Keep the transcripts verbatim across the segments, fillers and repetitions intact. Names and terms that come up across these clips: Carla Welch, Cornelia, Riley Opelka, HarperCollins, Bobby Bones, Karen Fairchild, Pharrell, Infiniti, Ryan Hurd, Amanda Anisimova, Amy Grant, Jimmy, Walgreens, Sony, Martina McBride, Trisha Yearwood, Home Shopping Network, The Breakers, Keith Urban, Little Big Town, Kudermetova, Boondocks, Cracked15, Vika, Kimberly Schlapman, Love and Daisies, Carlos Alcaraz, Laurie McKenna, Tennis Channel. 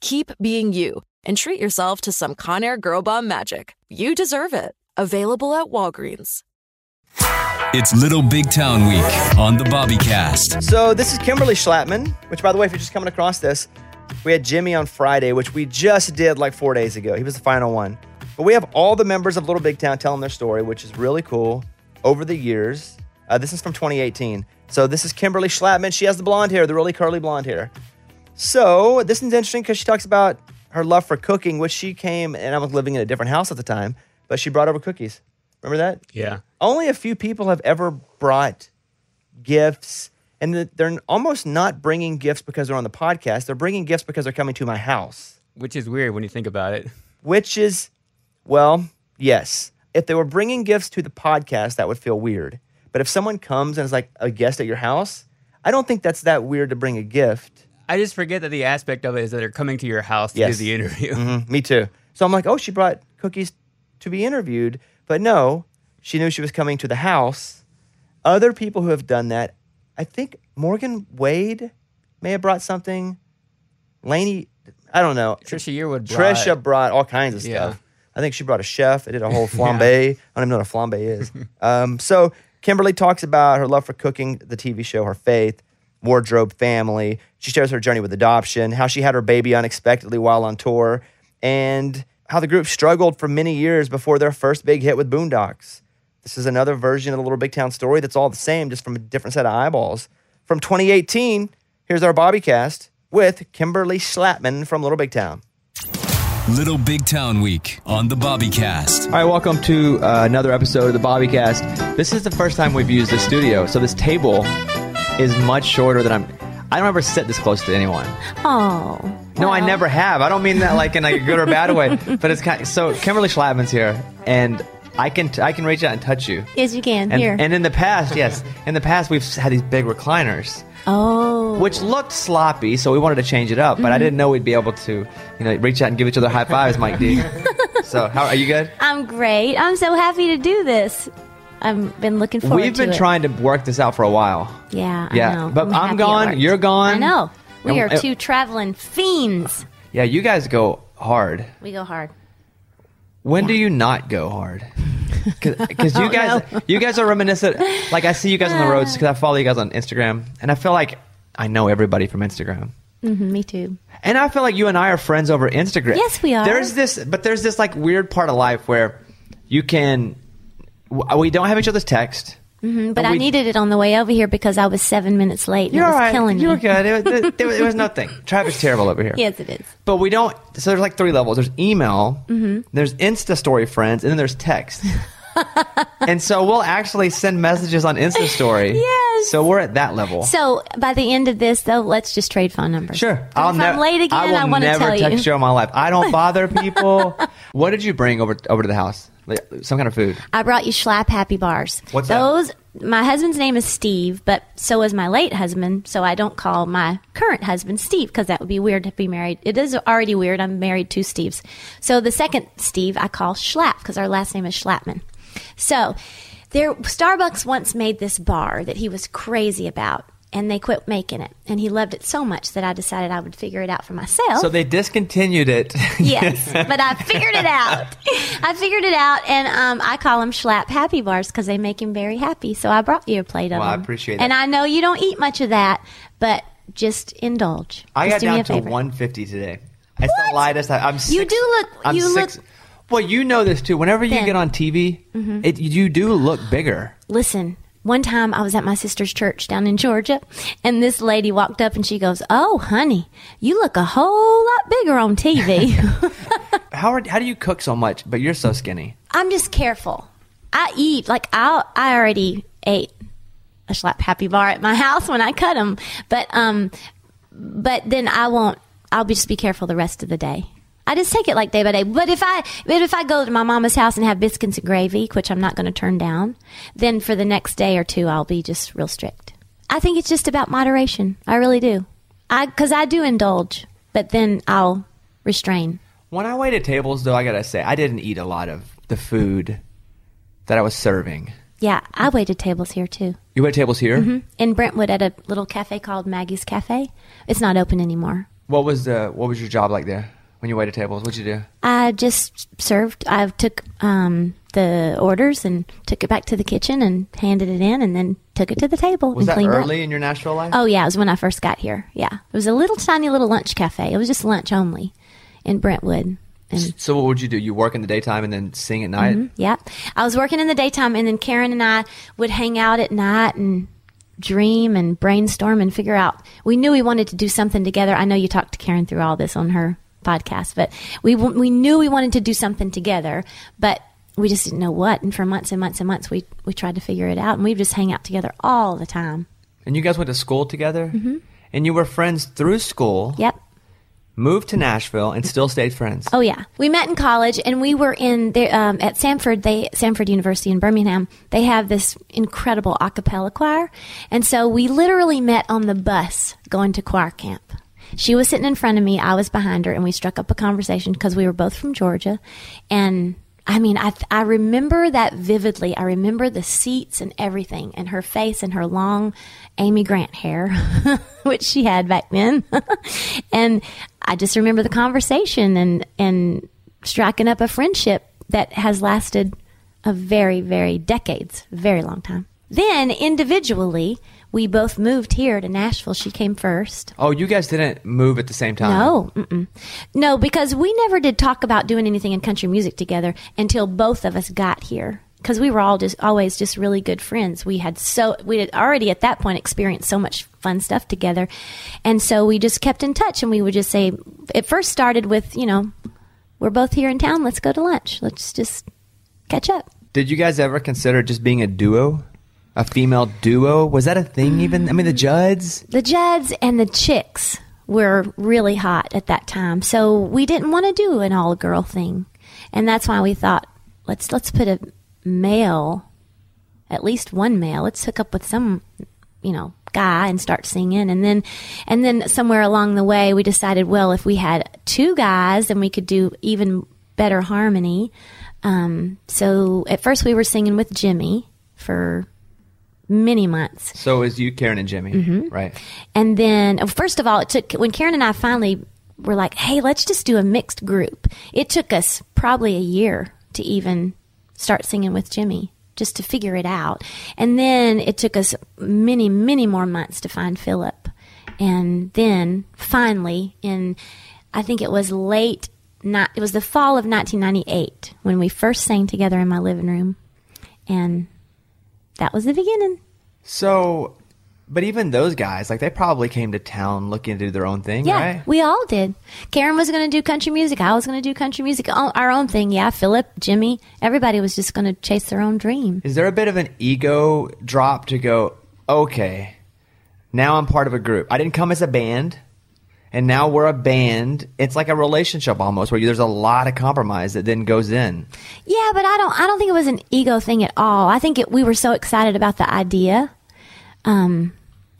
keep being you, and treat yourself to some Conair Girl Bomb magic. You deserve it. Available at Walgreens. It's Little Big Town Week on the Bobbycast. So this is Kimberly Schlapman, which, by the way, if you're just coming across this, we had Jimmy on Friday, which we just did like four days ago. He was the final one. But we have all the members of Little Big Town telling their story, which is really cool, over the years. Uh, this is from twenty eighteen. So this is Kimberly Schlapman. She has the blonde hair, the really curly blonde hair. So this is interesting because she talks about her love for cooking, which she came, and I was living in a different house at the time, but she brought over cookies. Remember that? Yeah. Only a few people have ever brought gifts, and they're almost not bringing gifts because they're on the podcast. They're bringing gifts because they're coming to my house. Which is weird when you think about it. Which is, well, yes. If they were bringing gifts to the podcast, that would feel weird. But if someone comes and is like a guest at your house, I don't think that's that weird to bring a gift. I just forget that the aspect of it is that they're coming to your house to yes. do the interview. Mm-hmm. Me too. So I'm like, oh, she brought cookies to be interviewed. But no, she knew she was coming to the house. Other people who have done that, I think Morgan Wade may have brought something. Lainey, I don't know. Trisha Yearwood brought. Trisha brought all kinds of yeah. stuff. I think she brought a chef. I did a whole flambé. yeah. I don't even know what a flambé is. um, so Kimberly talks about her love for cooking, the T V show, her faith, wardrobe, family. She shares her journey with adoption, how she had her baby unexpectedly while on tour, and how the group struggled for many years before their first big hit with Boondocks. This is another version of the Little Big Town story that's all the same, just from a different set of eyeballs. From twenty eighteen, here's our Bobbycast with Kimberly Schlapman from Little Big Town. Little Big Town Week on the Bobbycast. All right, welcome to uh, another episode of the Bobbycast. This is the first time we've used the studio, so this table is much shorter than I'm... I don't ever sit this close to anyone. Oh. No, wow. I never have. I don't mean that like in like a good or bad way. But it's kind of, so Kimberly Schlapman's here, and I can t- I can reach out and touch you. Yes, you can. And, here. And in the past, yes, in the past we've had these big recliners. Oh. Which looked sloppy, so we wanted to change it up. But mm-hmm. I didn't know we'd be able to, you know, reach out and give each other high fives, Mike D. So, how are you good? I'm great. I'm so happy to do this. I've been looking forward to it. We've been trying to work this out for a while. Yeah, yeah. I know. But I'm gone, you're gone. I know. We are two traveling fiends. Yeah, you guys go hard. We go hard. When do you not go hard? Because you guys you guys are reminiscent. Like, I see you guys on the roads because I follow you guys on Instagram. And I feel like I know everybody from Instagram. Mm-hmm, me too. And I feel like you and I are friends over Instagram. Yes, we are. There's this, but there's this like weird part of life where you can... We don't have each other's text. Mm-hmm, but we, I needed it on the way over here because I was seven minutes late. And you're it was all right. killing you're me. You're good. It was, it, it, was, it was nothing. Traffic's terrible over here. Yes, it is. But we don't. So there's like three levels. There's email. Mm-hmm. There's Insta story friends, and then there's text. And so we'll actually send messages on Insta story. Yes. So we're at that level. So by the end of this, though, let's just trade phone numbers. Sure. And I'll if ne- I'm late again, I, I want to tell you. I will never text you in my life. I don't bother people. What did you bring over over to the house? Some kind of food. I brought you Schlapp Happy Bars. What's Those, that? Those, my husband's name is Steve, but so is my late husband, so I don't call my current husband Steve because that would be weird to be married. It is already weird. I'm married to Steves. So the second Steve I call Schlapp because our last name is Schlapman. So there, Starbucks once made this bar that he was crazy about. And they quit making it. And he loved it so much that I decided I would figure it out for myself. So they discontinued it. Yes, but I figured it out. I figured it out, and um, I call them Schlapp Happy Bars because they make him very happy. So I brought you a plate of well, them. Well, I appreciate that. And I know you don't eat much of that, but just indulge. I just got down to one fifty today. That's the lightest. I, I'm six, you do look. I'm you six, look. Well, you know this too. Whenever you thin. Get on T V, mm-hmm. it, you do look bigger. Listen. One time I was at my sister's church down in Georgia, and this lady walked up and she goes, "Oh, honey, you look a whole lot bigger on T V." how are, how do you cook so much, but you're so skinny? I'm just careful. I eat. Like, I I already ate a Schlapp Happy Bar at my house when I cut them. But, um, but then I won't. I'll be, just be careful the rest of the day. I just take it like day by day. But if I but if I go to my mama's house and have biscuits and gravy, which I'm not going to turn down, then for the next day or two, I'll be just real strict. I think it's just about moderation. I really do. I Because I do indulge, but then I'll restrain. When I waited tables, though, I got to say, I didn't eat a lot of the food that I was serving. Yeah, I waited tables here, too. You waited tables here? Mm-hmm. In Brentwood at a little cafe called Maggie's Cafe. It's not open anymore. What was the What was your job like there? When you waited tables, what'd you do? I just served. I took um, the orders and took it back to the kitchen and handed it in, and then took it to the table. Was and that early up. In your Nashville life? Oh yeah, it was when I first got here. Yeah, it was a little tiny little lunch cafe. It was just lunch only in Brentwood. And so what would you do? You work in the daytime and then sing at night? Mm-hmm, yeah, I was working in the daytime, and then Karen and I would hang out at night and dream and brainstorm and figure out. We knew we wanted to do something together. I know you talked to Karen through all this on her podcast, but we we knew we wanted to do something together, but we just didn't know what. And for months and months and months, we we tried to figure it out, and we'd just hang out together all the time. And you guys went to school together, mm-hmm. and you were friends through school. Yep. Moved to Nashville and still stayed friends. Oh yeah, we met in college, and we were in there um, at Samford. They Samford University in Birmingham. They have this incredible a cappella choir, and so we literally met on the bus going to choir camp. She was sitting in front of me. I was behind her, and we struck up a conversation because we were both from Georgia. And, I mean, I I remember that vividly. I remember the seats and everything, and her face and her long Amy Grant hair, which she had back then. And I just remember the conversation and, and striking up a friendship that has lasted a very, very decades, very long time. Then, individually, we both moved here to Nashville. She came first. Oh, you guys didn't move at the same time? No. Mm-mm. No, because we never did talk about doing anything in country music together until both of us got here, because we were all just always just really good friends. We had so we had already at that point experienced so much fun stuff together, and so we just kept in touch, and we would just say, it first started with, you know, we're both here in town. Let's go to lunch. Let's just catch up. Did you guys ever consider just being a duo? A female duo? Was that a thing even? I mean, the Judds? The Judds and the Chicks were really hot at that time. So we didn't want to do an all-girl thing. And that's why we thought, let's let's put a male, at least one male. Let's hook up with some, you know, guy and start singing. And then, and then somewhere along the way, we decided, well, if we had two guys, then we could do even better harmony. Um, so at first we were singing with Jimmy for many months. So it was you, Karen, and Jimmy, mm-hmm. right? And then, first of all, it took, when Karen and I finally were like, hey, let's just do a mixed group, it took us probably a year to even start singing with Jimmy, just to figure it out. And then it took us many, many more months to find Phillip. And then, finally, in, I think it was late, not, it was the fall of nineteen ninety-eight when we first sang together in my living room. And that was the beginning. So, but even those guys, like, they probably came to town looking to do their own thing, yeah, right? Yeah, we all did. Karen was going to do country music. I was going to do country music. Our own thing, yeah. Phillip, Jimmy, everybody was just going to chase their own dream. Is there a bit of an ego drop to go, okay, now I'm part of a group. I didn't come as a band. And now we're a band. It's like a relationship almost, where there's a lot of compromise that then goes in. Yeah, but I don't. I don't think it was an ego thing at all. I think it, we were so excited about the idea, um,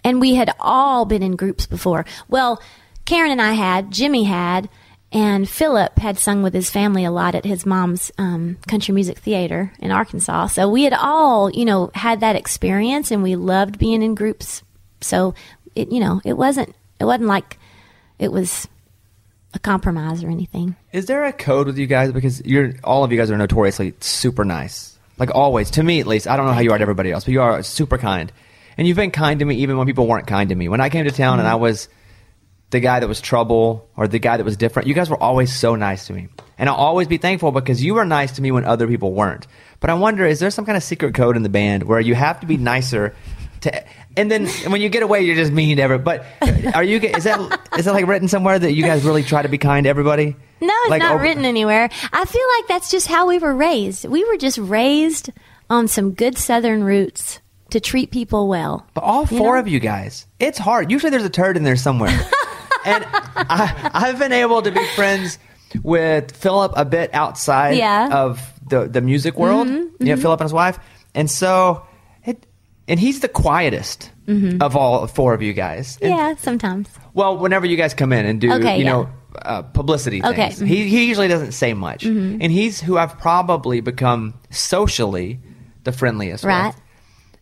and we had all been in groups before. Well, Karen and I had, Jimmy had, and Phillip had sung with his family a lot at his mom's um, country music theater in Arkansas. So we had all, you know, had that experience, and we loved being in groups. So it, you know, it wasn't. It wasn't like. It was a compromise or anything. Is there a code with you guys? Because you're all of you guys are notoriously super nice. Like always, to me at least. I don't know how you are to everybody else, but you are super kind. And you've been kind to me even when people weren't kind to me. When I came to town mm-hmm. and I was the guy that was trouble or the guy that was different, you guys were always so nice to me. And I'll always be thankful because you were nice to me when other people weren't. But I wonder, is there some kind of secret code in the band where you have to be nicer to... And then when you get away, you're just mean to everybody. But are you? Is that is that like written somewhere that you guys really try to be kind to everybody? No, it's like, not over- written anywhere. I feel like that's just how we were raised. We were just raised on some good Southern roots to treat people well. But all four you know? of you guys, it's hard. Usually there's a turd in there somewhere. And I, I've been able to be friends with Phillip a bit outside yeah. of the the music world. Mm-hmm, mm-hmm. Yeah, Phillip and his wife, and so. And he's the quietest mm-hmm. of all four of you guys. And, yeah, sometimes. Well, whenever you guys come in and do, okay, you yeah. know, uh, publicity okay. things, mm-hmm. he, he usually doesn't say much. Mm-hmm. And he's who I've probably become socially the friendliest right. with.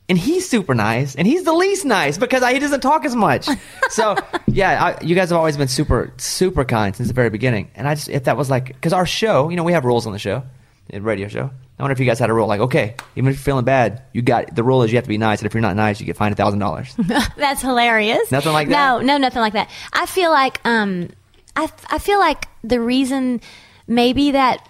And he's super nice, and he's the least nice because I, he doesn't talk as much. So, yeah, I, you guys have always been super, super kind since the very beginning. And I just, if that was like, because our show, you know, we have rules on the show, the radio show. I wonder if you guys had a rule like, okay, even if you're feeling bad, you got the rule is you have to be nice, and if you're not nice, you get fined a thousand dollars. That's hilarious. Nothing like that. No, no, nothing like that. I feel like, um, I I feel like the reason maybe that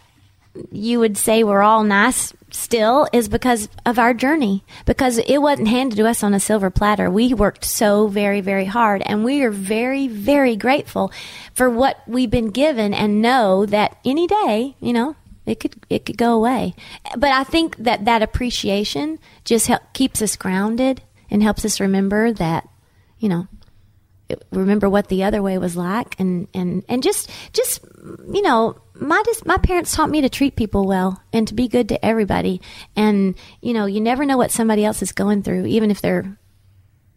you would say we're all nice still is because of our journey, because it wasn't handed to us on a silver platter. We worked so very, very hard, and we are very, very grateful for what we've been given, and know that any day, you know. It could it could go away. But I think that that appreciation just help, keeps us grounded and helps us remember that, you know, remember what the other way was like. And, and, and just, just you know, my just, my parents taught me to treat people well and to be good to everybody. And, you know, you never know what somebody else is going through, even if they're,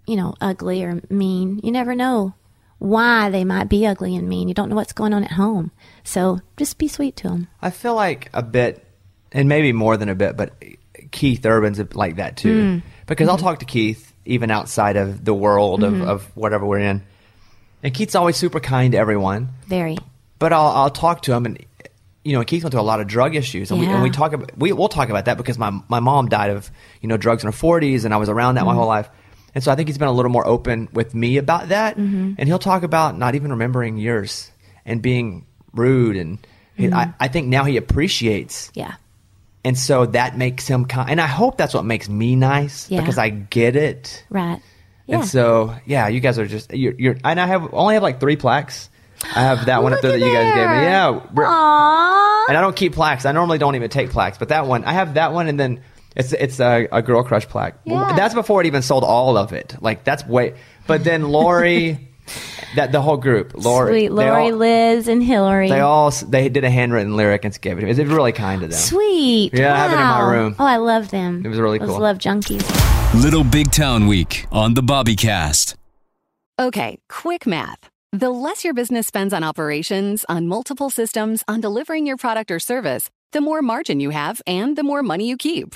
you know, ugly or mean. You never know why they might be ugly and mean. You don't know what's going on at home. So just be sweet to them. I feel like a bit, and maybe more than a bit, but Keith Urban's like that too. Mm. Because mm-hmm. I'll talk to Keith even outside of the world mm-hmm. of, of whatever we're in. And Keith's always super kind to everyone. Very. But I'll I'll talk to him, and you know, Keith went through a lot of drug issues, and yeah. we and we talk about we we'll talk about that because my my mom died of, you know, drugs in her forties, and I was around that mm-hmm. my whole life. And so I think he's been a little more open with me about that. Mm-hmm. And he'll talk about not even remembering years and being rude. And mm-hmm. I, I think now he appreciates. Yeah. And so that makes him kind. And I hope that's what makes me nice yeah. because I get it. Right. Yeah. And so, yeah, you guys are just, you're, you're and I have only have like three plaques. I have that one up there that you guys gave me. Yeah. Aww. And I don't keep plaques. I normally don't even take plaques, but that one, I have that one. And then. It's it's a, a Girl Crush plaque. Yeah. That's before it even sold all of it. Like that's way. But then Lori, that the whole group, Lori, sweet Lori, all, Liz, and Hillary. They all they did a handwritten lyric and gave it to me. It was really kind of them. Sweet. Yeah, wow. I have it in my room. Oh, I love them. It was really cool. Those love junkies. Little Big Town Week on the Bobbycast. Okay, quick math. The less your business spends on operations, on multiple systems, on delivering your product or service, the more margin you have, and the more money you keep.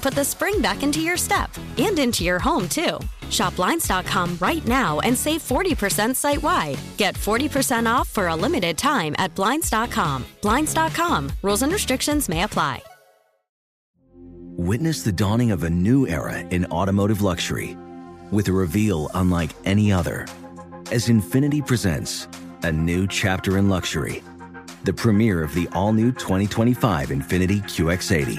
put the spring back into your step. And into your home, too. Shop Blinds dot com right now and save forty percent site-wide. Get forty percent off for a limited time at Blinds dot com. Blinds dot com. Rules and restrictions may apply. Witness the dawning of a new era in automotive luxury with a reveal unlike any other as Infiniti presents a new chapter in luxury, the premiere of the all-new twenty twenty-five Infiniti Q X eighty.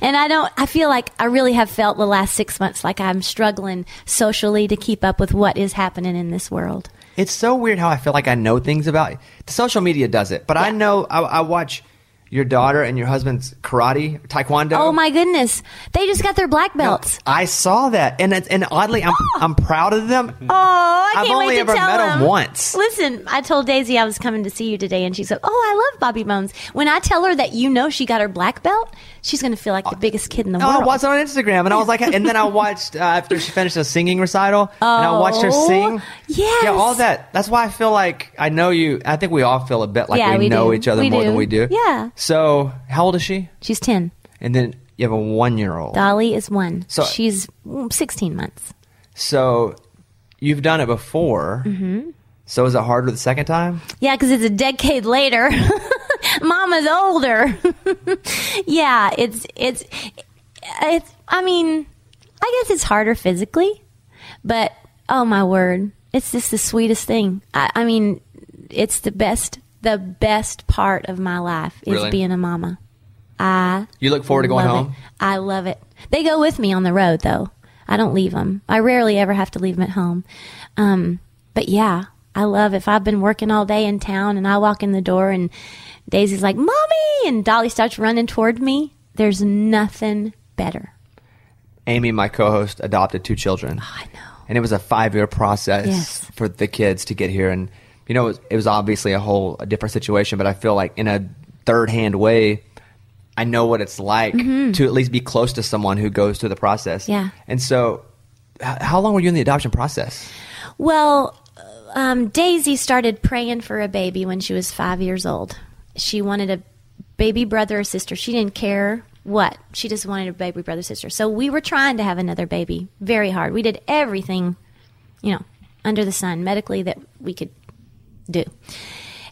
And I don't, I feel like I really have felt the last six months like I'm struggling socially to keep up with what is happening in this world. It's so weird how I feel like I know things about, the social media does it, but yeah. I know, I, I watch your daughter and your husband's karate, taekwondo. Oh my goodness. They just got their black belts. No, I saw that. And and oddly, I'm I'm proud of them. Oh, I can't I've only wait to ever tell met them. Them once. Listen, I told Daisy I was coming to see you today and she said, oh, I love Bobby Bones. When I tell her that you know she got her black belt, she's going to feel like the biggest kid in the oh, world. I watched it on Instagram and I was like, and then I watched uh, after she finished a singing recital oh, and I watched her sing. Yes. Yeah, all that. That's why I feel like I know you. I think we all feel a bit like yeah, we, we know do. each other we more do. than we do. Yeah. So, how old is she? She's ten. And then you have a one-year-old. Dolly is one. So she's sixteen months. So, you've done it before. Mm-hmm. So, is it harder the second time? Yeah, because it's a decade later. Mama's older. Yeah, it's, it's, it's, I mean, I guess it's harder physically. But, oh my word, it's just the sweetest thing. I, I mean, it's the best The best part of my life is really? being a mama. I You look forward to going home? It. I love it. They go with me on the road, though. I don't leave them. I rarely ever have to leave them at home. Um, but, yeah, I love it. If I've been working all day in town and I walk in the door and Daisy's like, Mommy, and Dolly starts running toward me, there's nothing better. Amy, my co-host, adopted two children. Oh, I know. And it was a five-year process yes. for the kids to get here and You know, it was, it was obviously a whole a different situation, but I feel like in a third-hand way, I know what it's like mm-hmm. to at least be close to someone who goes through the process. Yeah. And so, h- how long were you in the adoption process? Well, um, Daisy started praying for a baby when she was five years old. She wanted a baby brother or sister. She didn't care what. She just wanted a baby brother or sister. So we were trying to have another baby very hard. We did everything, you know, under the sun medically that we could do.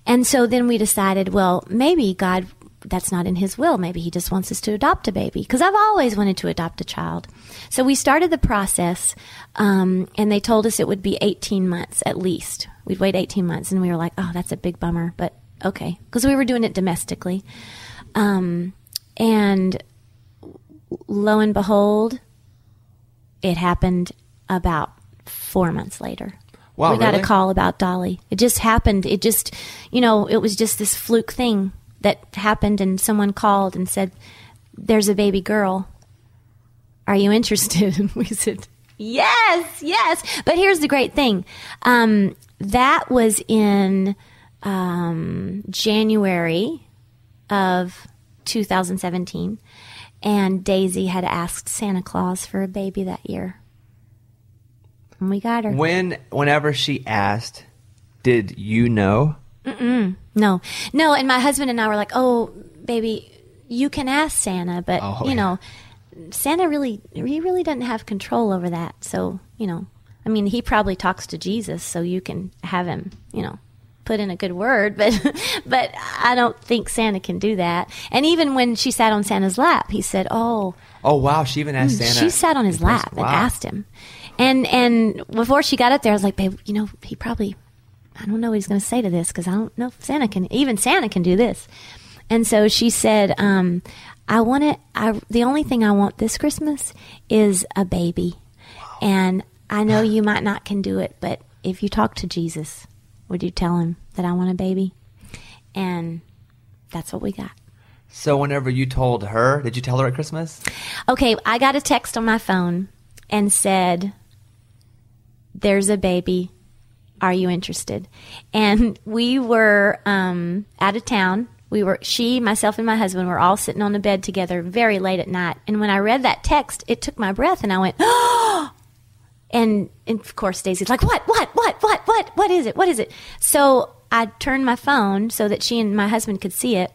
And so then we decided, well, maybe God, that's not in his will. Maybe he just wants us to adopt a baby, because I've always wanted to adopt a child. So we started the process, um, and they told us it would be eighteen months at least. We'd wait eighteen months, and we were like, oh, that's a big bummer, but okay, because we were doing it domestically. Um, and lo and behold, it happened about four months later. Wow, we really? got a call about Dolly. It just happened. It just, you know, it was just this fluke thing that happened, and someone called and said, "There's a baby girl. Are you interested?" And we said, "Yes, yes." But here's the great thing. Um, that was in um, January of two thousand seventeen, and Daisy had asked Santa Claus for a baby that year. And we got her. When, whenever she asked, did you know? Mm-mm. No, no. And my husband and I were like, "Oh, baby, you can ask Santa, but oh, you yeah. know, Santa really, he really doesn't have control over that. So, you know, I mean, he probably talks to Jesus, so you can have him, you know, put in a good word, but, but I don't think Santa can do that." And even when she sat on Santa's lap, he said, "Oh, oh wow," she even asked Santa. She sat on his lap wow. and asked him. And and before she got up there, I was like, "Babe, you know, he probably, I don't know what he's going to say to this, because I don't know if Santa can, even Santa can do this." And so she said, um, I want it, I, the only thing I want this Christmas is a baby. Wow. And I know you might not can do it, but if you talk to Jesus, would you tell him that I want a baby?" And that's what we got. So whenever you told her, did you tell her at Christmas? Okay, I got a text on my phone and said, "There's a baby. Are you interested?" And we were um, out of town. We were, she, myself, and my husband were all sitting on the bed together very late at night. And when I read that text, it took my breath, and I went, "Oh!" And, and of course, Daisy's like, "What, what, what, what, what, what is it? What is it?" So I turned my phone so that she and my husband could see it.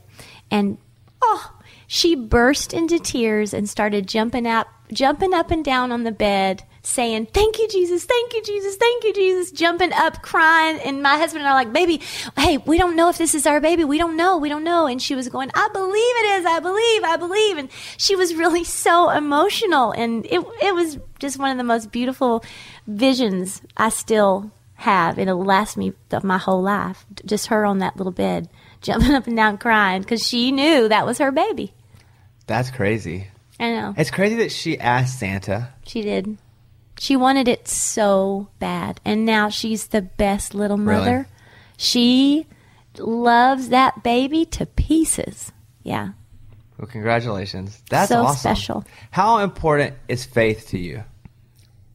And, oh, she burst into tears and started jumping up, jumping up and down on the bed, saying, "Thank you, Jesus, thank you, Jesus, thank you, Jesus," jumping up, crying. And my husband and I are like, "Baby, hey, we don't know if this is our baby. We don't know. We don't know." And she was going, "I believe it is. I believe, I believe." And she was really so emotional. And it it was just one of the most beautiful visions I still have. It'll last me my whole life, just her on that little bed, jumping up and down, crying, because she knew that was her baby. That's crazy. I know. It's crazy that she asked Santa. She did. She wanted it so bad, and now she's the best little mother. Really? She loves that baby to pieces. Yeah. Well, congratulations. That's so awesome. Special. How important is faith to you?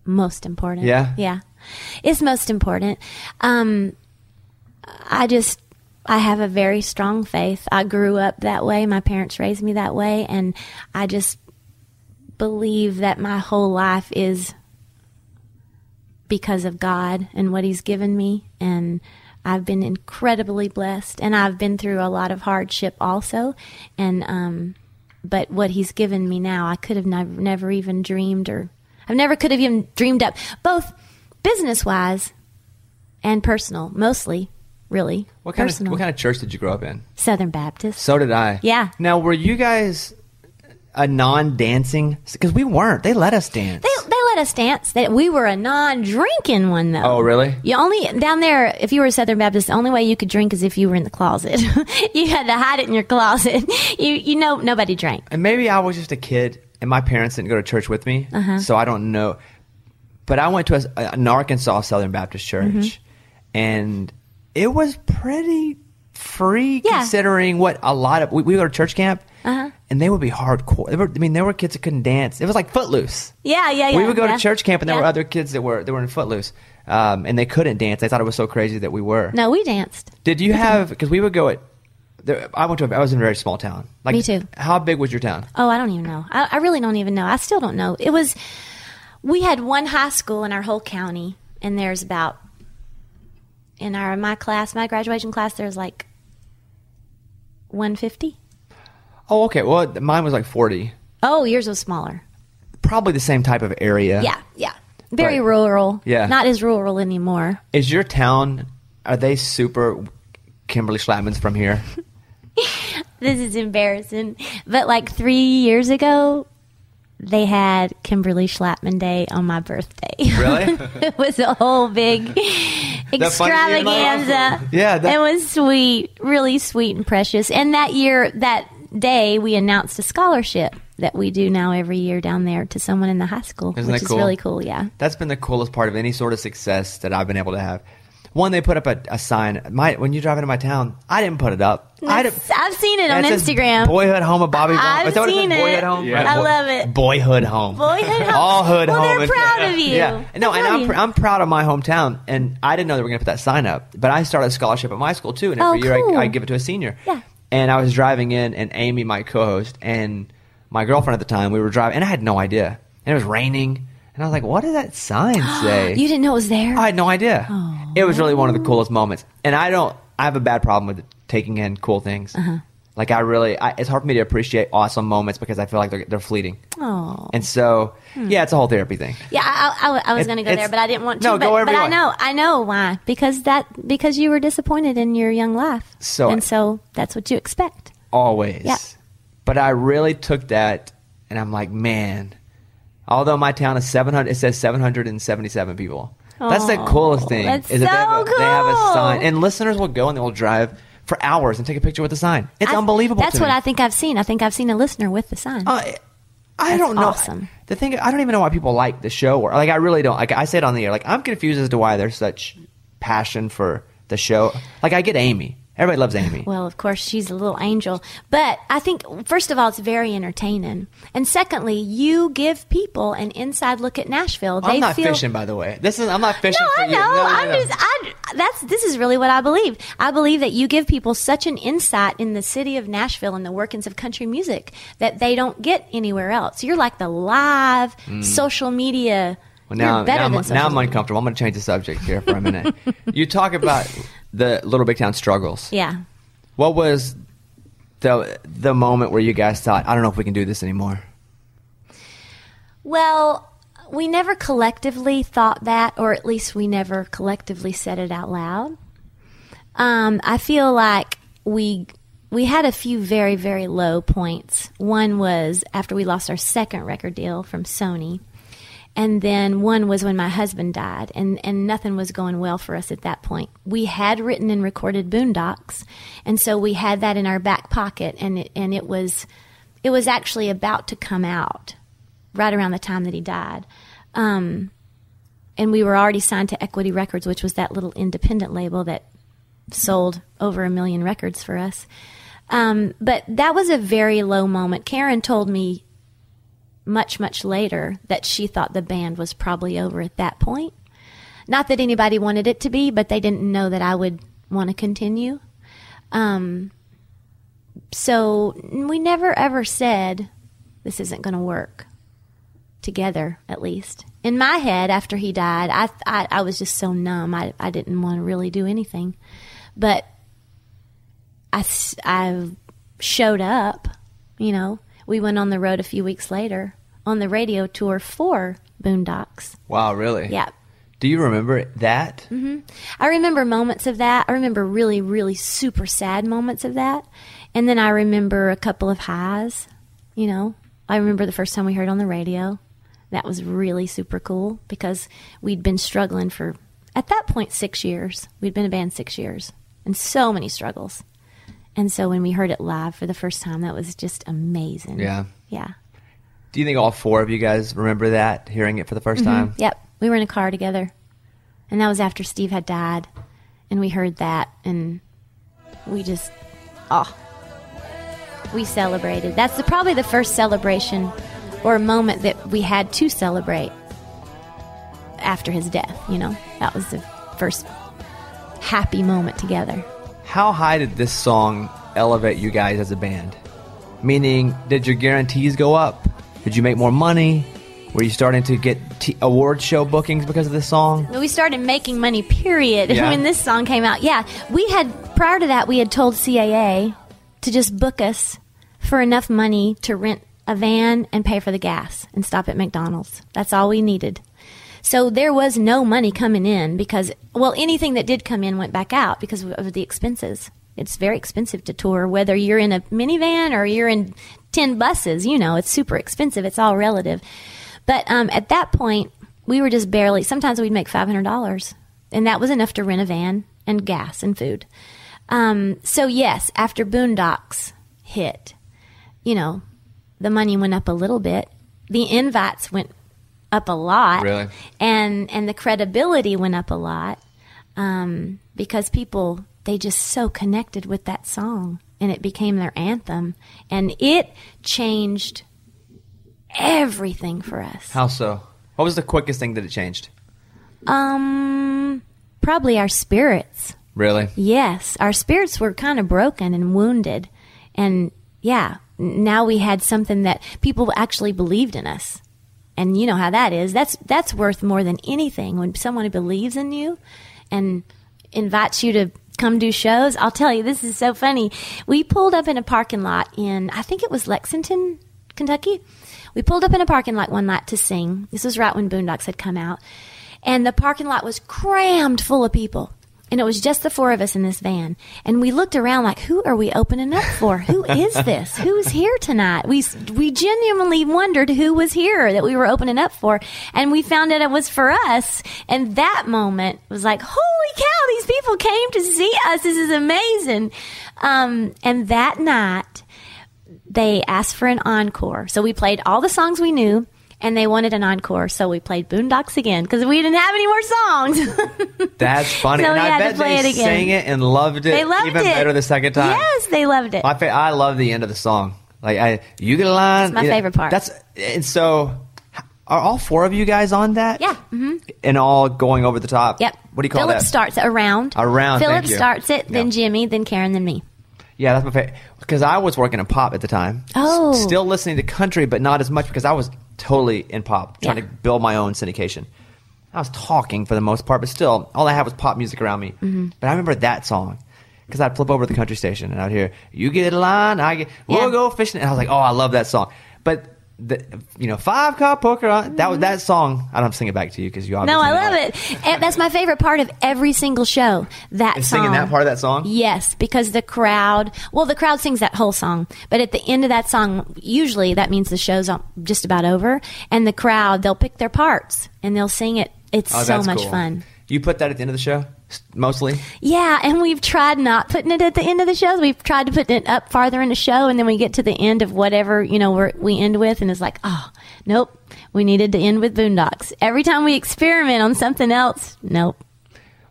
Most important. Yeah? Yeah. It's most important. Um, I just, I have a very strong faith. I grew up that way. My parents raised me that way, and I just believe that my whole life is because of God and what he's given me. And I've been incredibly blessed, and I've been through a lot of hardship also. And, um, but what he's given me now, I could have never, never even dreamed, or I've never could have even dreamed up, both business wise and personal, mostly really. What kind personal. of, what kind of church did you grow up in? Southern Baptist. So did I. Yeah. Now, were you guys a non-dancing? Cause we weren't, they let us dance. They, they us dance. That we were a non-drinking one though. Oh, really? You only down there, if you were a Southern Baptist, the only way you could drink is if you were in the closet. You had to hide it in your closet. You you know nobody drank. And maybe I was just a kid, and my parents didn't go to church with me, uh-huh. so I don't know. But I went to a, an Arkansas Southern Baptist church, mm-hmm. and it was pretty free yeah. considering what a lot of we, we go to church camp. Uh-huh. And they would be hardcore. They were, I mean, there were kids that couldn't dance. It was like Footloose. Yeah, yeah, yeah. We would go yeah. to church camp, and there yeah. were other kids that were that were in Footloose, um, and they couldn't dance. They thought it was so crazy that we were. No, we danced. Did you have? Because we would go at. There, I went to. I was in a very small town. Like, me too. How big was your town? Oh, I don't even know. I, I really don't even know. I still don't know. It was. We had one high school in our whole county, and there's about. In our my class, my graduation class, there's like. one fifty. Oh, okay. Well, mine was like forty. Oh, yours was smaller. Probably the same type of area. Yeah, yeah. Very but, rural. Yeah. Not as rural anymore. Is your town, are they super Kimberly Schlapman's from here? This is embarrassing. But like three years ago, they had Kimberly Schlapman Day on my birthday. Really? It was a whole big extravaganza. Yeah. That- it was sweet, really sweet and precious. And that year, that... day, we announced a scholarship that we do now every year down there to someone in the high school. Isn't which that cool? is really cool, yeah. That's been the coolest part of any sort of success that I've been able to have. One, they put up a, a sign. My When you drive into my town, I didn't put it up. I I've seen it on it Instagram. Boyhood home of Bobby. I've Bond. seen it. Boyhood home. Yeah. I love it. Boyhood home. Boyhood home. All hood well, home. Well, they're proud of you. Yeah. No, and I'm, pr- I'm proud of my hometown. And I didn't know they were going to put that sign up. But I started a scholarship at my school, too. And every oh, year cool. I, I give it to a senior. Yeah. And I was driving in, and Amy, my co-host, and my girlfriend at the time, we were driving. And I had no idea. And it was raining. And I was like, what did that sign say? You didn't know it was there? I had no idea. Oh. It was really one of the coolest moments. And I don't, I have a bad problem with taking in cool things. Uh-huh. Like I really, I, it's hard for me to appreciate awesome moments because I feel like they're, they're fleeting. Oh. And so, hmm. yeah, it's a whole therapy thing. Yeah, I, I, I was going to go there, but I didn't want to. No, but, go wherever but you want. I know, I know why. Because that, because you were disappointed in your young life. So, and so that's what you expect. Always. Yeah. But I really took that and I'm like, man. Although my town is seven hundred, it says seven hundred seventy-seven people. Oh, that's the coolest thing. That's is so that they have, a, cool. they have a sign. And listeners will go and they'll drive for hours and take a picture with the sign. It's I, unbelievable That's to what me. I think I've seen. I think I've seen a listener with the sign. Uh, I that's don't know. Awesome. The thing, I don't even know why people like the show. Or, like, I really don't. Like, I say it on the air. Like, I'm confused as to why there's such passion for the show. Like, I get Amy. Everybody loves Amy. Well, of course, she's a little angel. But I think, first of all, it's very entertaining. And secondly, you give people an inside look at Nashville. They I'm not feel... fishing, by the way. This is I'm not fishing no, for I know. You. No, I'm no, no. just, I that's This is really what I believe. I believe that you give people such an insight in the city of Nashville and the workings of country music that they don't get anywhere else. You're like the live mm. social media. Well, now, now, I'm, now I'm uncomfortable. I'm going to change the subject here for a minute. You talk about the Little Big Town struggles. Yeah. What was the the moment where you guys thought, I don't know if we can do this anymore? Well, we never collectively thought that, or at least we never collectively said it out loud. Um, I feel like we we had a few very, very low points. One was after we lost our second record deal from Sony. And then one was when my husband died, and, and nothing was going well for us at that point. We had written and recorded Boondocks, and so we had that in our back pocket, and it, and it was it was actually about to come out right around the time that he died. Um, and we were already signed to Equity Records, which was that little independent label that sold over a million records for us. Um, but that was a very low moment. Karen told me much, much later that she thought the band was probably over at that point. Not that anybody wanted it to be, but they didn't know that I would want to continue. Um, so we never, ever said, this isn't going to work. Together, at least. In my head, after he died, I I, I was just so numb. I, I didn't want to really do anything. But I, I showed up, you know. We went on the road a few weeks later on the radio tour for Boondocks. Wow, really? Yeah. Do you remember that? Mm-hmm. I remember moments of that. I remember really, really super sad moments of that. And then I remember a couple of highs, you know. I remember the first time we heard on the radio. That was really super cool because we'd been struggling for, at that point, six years. We'd been a band six years and so many struggles. And so when we heard it live for the first time, that was just amazing. Yeah. Yeah. Do you think all four of you guys remember that, hearing it for the first mm-hmm. time? Yep. We were in a car together. And that was after Steve had died. And we heard that. And we just, oh, we celebrated. That's the, probably the first celebration or moment that we had to celebrate after his death. You know, that was the first happy moment together. How high did this song elevate you guys as a band? Meaning, did your guarantees go up? Did you make more money? Were you starting to get t- award show bookings because of this song? We started making money, period, yeah. when this song came out. Yeah, we had, prior to that, we had told C A A to just book us for enough money to rent a van and pay for the gas and stop at McDonald's. That's all we needed. So there was no money coming in because, well, anything that did come in went back out because of the expenses. It's very expensive to tour, whether you're in a minivan or you're in ten buses. You know, it's super expensive. It's all relative. But um, at that point, we were just barely, sometimes we'd make five hundred dollars, and that was enough to rent a van and gas and food. Um, so, yes, after Boondocks hit, you know, the money went up a little bit. The invites went up a lot. Really? And and the credibility went up a lot um, because people, they just so connected with that song, and it became their anthem, and it changed everything for us. How so? What was the quickest thing that it changed? Um, probably our spirits. Really? Yes. Our spirits were kind of broken and wounded, and yeah, now we had something that people actually believed in us. And you know how that is. That's that's worth more than anything. When someone believes in you and invites you to come do shows, I'll tell you, this is so funny. We pulled up in a parking lot in, I think it was Lexington, Kentucky. We pulled up in a parking lot one night to sing. This was right when Boondocks had come out. And the parking lot was crammed full of people. And it was just the four of us in this van. And we looked around like, who are we opening up for? Who is this? Who's here tonight? We we genuinely wondered who was here that we were opening up for. And we found out it was for us. And that moment was like, holy cow, these people came to see us. This is amazing. Um, and that night, they asked for an encore. So we played all the songs we knew. And they wanted an encore, so we played Boondocks again because we didn't have any more songs. That's funny. So and I bet they it sang it and loved it they loved even it. better the second time. Yes, they loved it. I, I love the end of the song. Like, I, you get a line. It's my favorite know, part. That's And so, are all four of you guys on that? Yeah. Mm-hmm. And all going over the top? Yep. What do you call Phillip that? Phillip starts it around. Around, Phillip thank you. starts it, then yeah. Jimmy, then Karen, then me. Yeah, that's my favorite. Because I was working in pop at the time. Oh. S- still listening to country, but not as much because I was totally in pop, trying yeah. to build my own syndication. I was talking for the most part, but still, all I had was pop music around me. Mm-hmm. But I remember that song because I'd flip over the country station and I'd hear, you get a line, I get, we'll yeah. go fishing. And I was like, oh, I love that song. But, the, you know, five cop poker, on, that was that song. I don't sing it back to you because you obviously No, I love it. it. And that's my favorite part of every single show, that is song. Singing that part of that song? Yes, because the crowd, well, the crowd sings that whole song. But at the end of that song, usually that means the show's just about over. And the crowd, they'll pick their parts and they'll sing it. It's oh, so much cool. fun. You put that at the end of the show? Mostly? Yeah, and we've tried not putting it at the end of the shows. We've tried to put it up farther in the show, and then we get to the end of whatever, you know, we're, we end with, and it's like, oh, nope, we needed to end with Boondocks. Every time we experiment on something else, nope.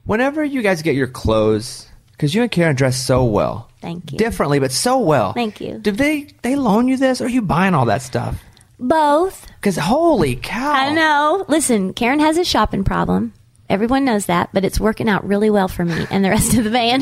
Whenever you guys get your clothes, because you and Karen dress so well. Thank you. Differently, but so well. Thank you. Did they, they loan you this, or are you buying all that stuff? Both. Because holy cow. I know. Listen, Karen has a shopping problem. Everyone knows that, but it's working out really well for me and the rest of the band.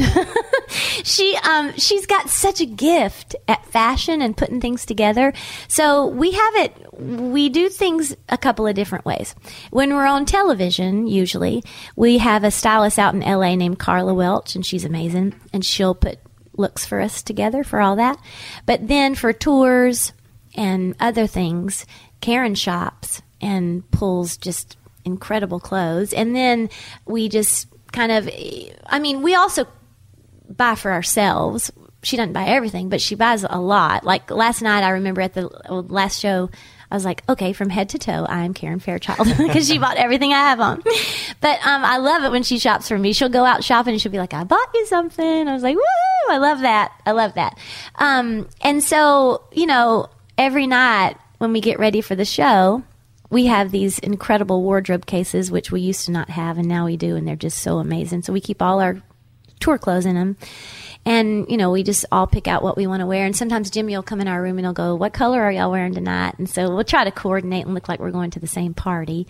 she, um, she's got such a gift at fashion and putting things together. So we have it, we do things a couple of different ways. When we're on television, usually, we have a stylist out in L A named Carla Welch, and she's amazing. And she'll put looks for us together for all that. But then for tours and other things, Karen shops and pulls just incredible clothes, and then we just kind of, I mean, we also buy for ourselves. She doesn't buy everything, but she buys a lot. Like last night, I remember at the last show, I was like, okay, from head to toe, I'm Karen Fairchild, because she bought everything I have on. But um, I love it when she shops for me. She'll go out shopping and she'll be like, I bought you something. I was like, woohoo, I love that. I love that. Um, and so, you know, every night when we get ready for the show, we have these incredible wardrobe cases, which we used to not have, and now we do, and they're just so amazing. So we keep all our tour clothes in them, and, you know, we just all pick out what we want to wear. And sometimes Jimmy will come in our room and he'll go, what color are y'all wearing tonight? And so we'll try to coordinate and look like we're going to the same party.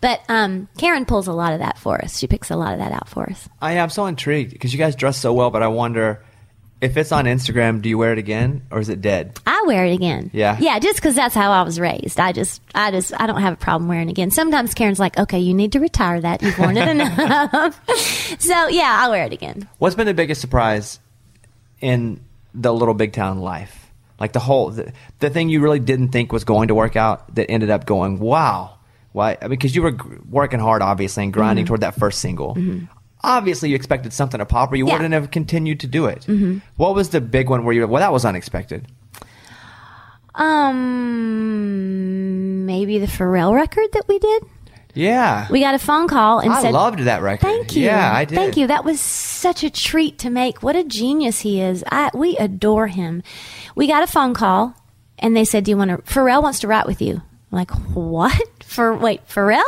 But um, Karen pulls a lot of that for us. She picks a lot of that out for us. I am so intrigued because you guys dress so well, but I wonder, if it's on Instagram, do you wear it again or is it dead? I wear it again. Yeah. Yeah, just because that's how I was raised. I just, I just, I don't have a problem wearing it again. Sometimes Karen's like, okay, you need to retire that. You've worn it enough. So, yeah, I wear it again. What's been the biggest surprise in the little big town life? Like the whole, the, the thing you really didn't think was going to work out that ended up going, wow. Why? I mean, because you were g- working hard, obviously, and grinding mm-hmm. toward that first single. Mm-hmm. Obviously, you expected something to pop or you yeah. wouldn't have continued to do it. Mm-hmm. What was the big one where you were, well, that was unexpected? Um, maybe the Pharrell record that we did? Yeah. We got a phone call and I said... I loved that record. Thank you. Yeah, I did. Thank you. That was such a treat to make. What a genius he is. I, we adore him. We got a phone call And they said, do you want to, Pharrell wants to write with you. I'm like, what? For wait, Pharrell?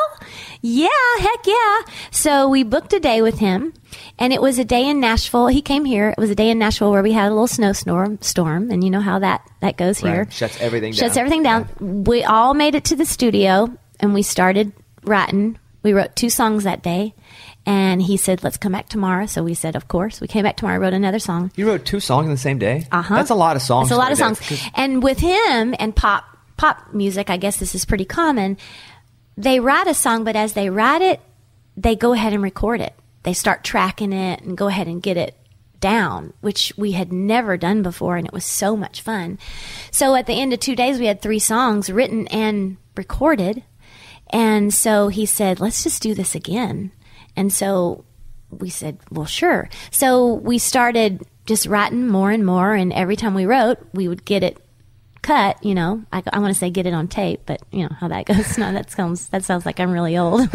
Yeah, heck yeah. So we booked a day with him, and it was a day in Nashville. He came here. It was a day in Nashville where we had a little snowstorm, storm, and you know how that, that goes here. Right. Shuts everything down. Shuts everything down. Yeah. We all made it to the studio, and we started writing. We wrote two songs that day, and he said, let's come back tomorrow. So we said, of course. We came back tomorrow, wrote another song. You wrote two songs in the same day? Uh-huh. That's a lot of songs. That's a lot of songs. And with him and pop pop music, I guess this is pretty common, they write a song, but as they write it, they go ahead and record it. They start tracking it and go ahead and get it down, which we had never done before, and it was so much fun. So at the end of two days, we had three songs written and recorded. And so he said, let's just do this again. And so we said, well, sure. So we started just writing more and more, and every time we wrote, we would get it cut, you know, I, I want to say get it on tape, but you know how that goes. No, that sounds, that sounds like I'm really old.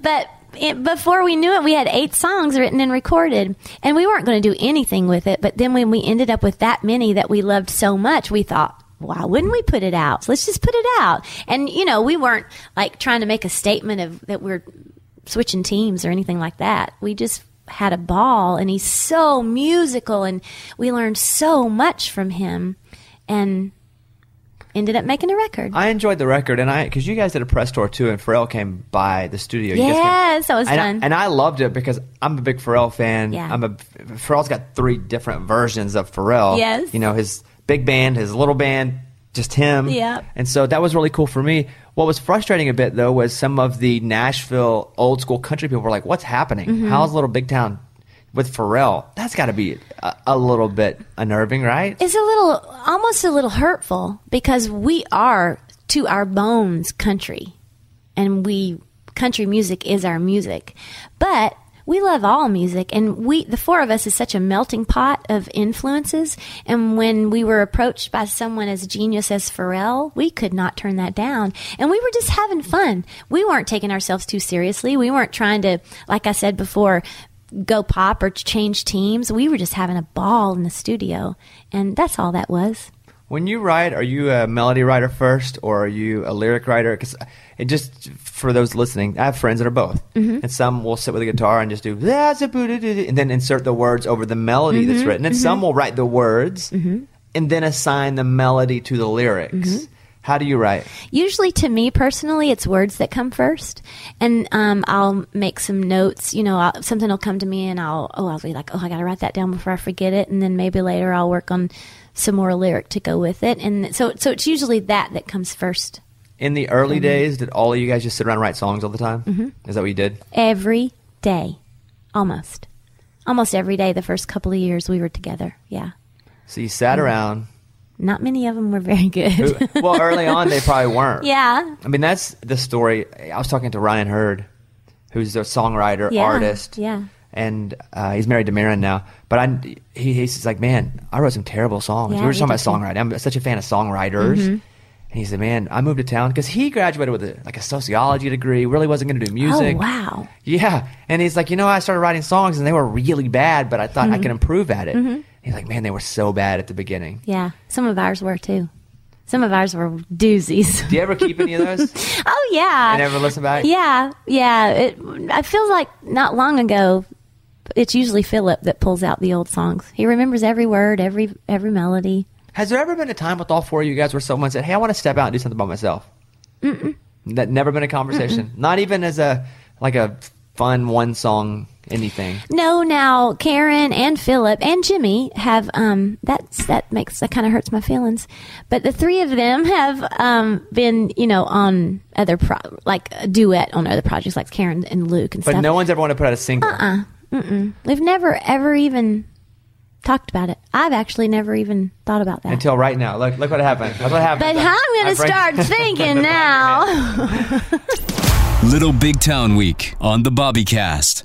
But it, before we knew it, we had eight songs written and recorded, and we weren't going to do anything with it. But then when we ended up with that many that we loved so much, we thought, why wouldn't we put it out? Let's just put it out. And, you know, we weren't like trying to make a statement of that we're switching teams or anything like that. We just had a ball, and he's so musical, and we learned so much from him. And ended up making a record. I enjoyed the record, and I because you guys did a press tour too, and Pharrell came by the studio. Yes, that was and fun. I, and I loved it because I'm a big Pharrell fan. Yeah. I'm a Pharrell's got three different versions of Pharrell. Yes, you know, his big band, his little band, just him. Yeah, and so that was really cool for me. What was frustrating a bit though was some of the Nashville old school country people were like, "What's happening? Mm-hmm. How's Little Big Town?" With Pharrell, that's got to be a, a little bit unnerving, right? It's a little, almost a little hurtful, because we are to our bones country, and we country music is our music, but we love all music, and we the four of us is such a melting pot of influences. And when we were approached by someone as genius as Pharrell, we could not turn that down, and we were just having fun. We weren't taking ourselves too seriously. We weren't trying to, like I said before, go pop or change teams. We were just having a ball in the studio, and that's all that was. When you write, are you a melody writer first, or are you a lyric writer? Because it just, for those listening, I have friends that are both. Mm-hmm. And some will sit with a guitar and just do, and then insert the words over the melody mm-hmm. that's written. And mm-hmm. some will write the words mm-hmm. and then assign the melody to the lyrics. Mm-hmm. How do you write? Usually, to me personally, it's words that come first. And um, I'll make some notes. You know, I'll, something will come to me, and I'll oh, I'll be like, oh, I got to write that down before I forget it. And then maybe later I'll work on some more lyric to go with it. And so, so it's usually that that comes first. In the early mm-hmm. days, did all of you guys just sit around and write songs all the time? Mm-hmm. Is that what you did? Every day, almost, almost every day. The first couple of years we were together, yeah. So you sat mm-hmm. around. Not many of them were very good. Well, early on, they probably weren't. Yeah. I mean, that's the story. I was talking to Ryan Hurd, who's a songwriter, yeah, artist. Yeah. And uh, he's married to Marin now. But I, he, he's like, man, I wrote some terrible songs. Yeah, we were talking about songwriting. I'm such a fan of songwriters. Mm-hmm. And he said, man, I moved to town. Because he graduated with a, like a sociology degree. Really wasn't going to do music. Oh, wow. Yeah. And he's like, you know, I started writing songs, and they were really bad, but I thought mm-hmm. I could improve at it. Mm-hmm. He's like, man, they were so bad at the beginning. Yeah. Some of ours were, too. Some of ours were doozies. Do you ever keep any of those? Oh, yeah. And ever listen back? Yeah. Yeah. It, I feel like not long ago, it's usually Phillip that pulls out the old songs. He remembers every word, every every melody. Has there ever been a time with all four of you guys where someone said, hey, I want to step out and do something by myself? Mm-mm. That never been a conversation? Mm-mm. Not even as a, like a... fun one song anything? No. Now Karen and Phillip and Jimmy have um that's that makes that kind of hurts my feelings, but the three of them have um been, you know, on other pro like a duet on other projects like Karen and Luke and but stuff. But no one's ever wanted to put out a single. Uh-uh. Mm-mm. We've never ever even talked about it. I've actually never even thought about that until right now. Look, look what happened. Look what happened. But I'm gonna start thinking now. Little Big Town Week on the Bobbycast.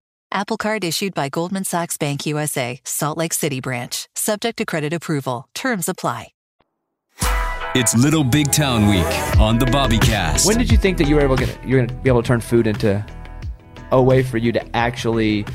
Apple Card issued by Goldman Sachs Bank U S A, Salt Lake City branch. Subject to credit approval. Terms apply. It's Little Big Town Week on the Bobbycast. When did you think that you were able to, you're going to be able to turn food into a way for you to actually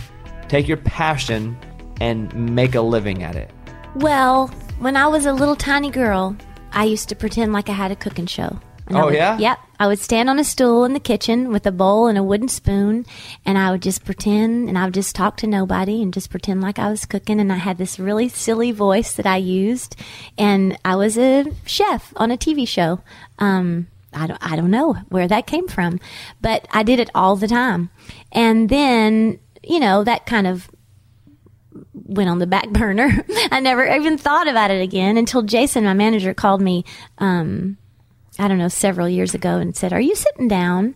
take your passion and make a living at it? Well, when I was a little tiny girl, I used to pretend like I had a cooking show. And oh, would, yeah? Yep. I would stand on a stool in the kitchen with a bowl and a wooden spoon, and I would just pretend, and I would just talk to nobody and just pretend like I was cooking, and I had this really silly voice that I used, and I was a chef on a T V show. Um, I don't, I don't know where that came from, but I did it all the time. And then, you know, that kind of went on the back burner. I never even thought about it again until Jason, my manager, called me um I don't know, several years ago and said, "Are you sitting down?"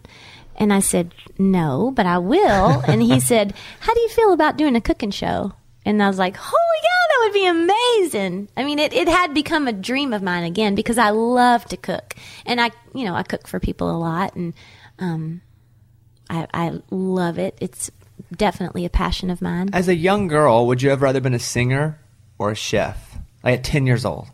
And I said, "No, but I will." And he said, "How do you feel about doing a cooking show?" And I was like, holy cow, that would be amazing. I mean, it, it had become a dream of mine again because I love to cook. And I, you know, I cook for people a lot, and um, I, I love it. It's definitely a passion of mine. As a young girl, would you have rather been a singer or a chef? Like at ten years old?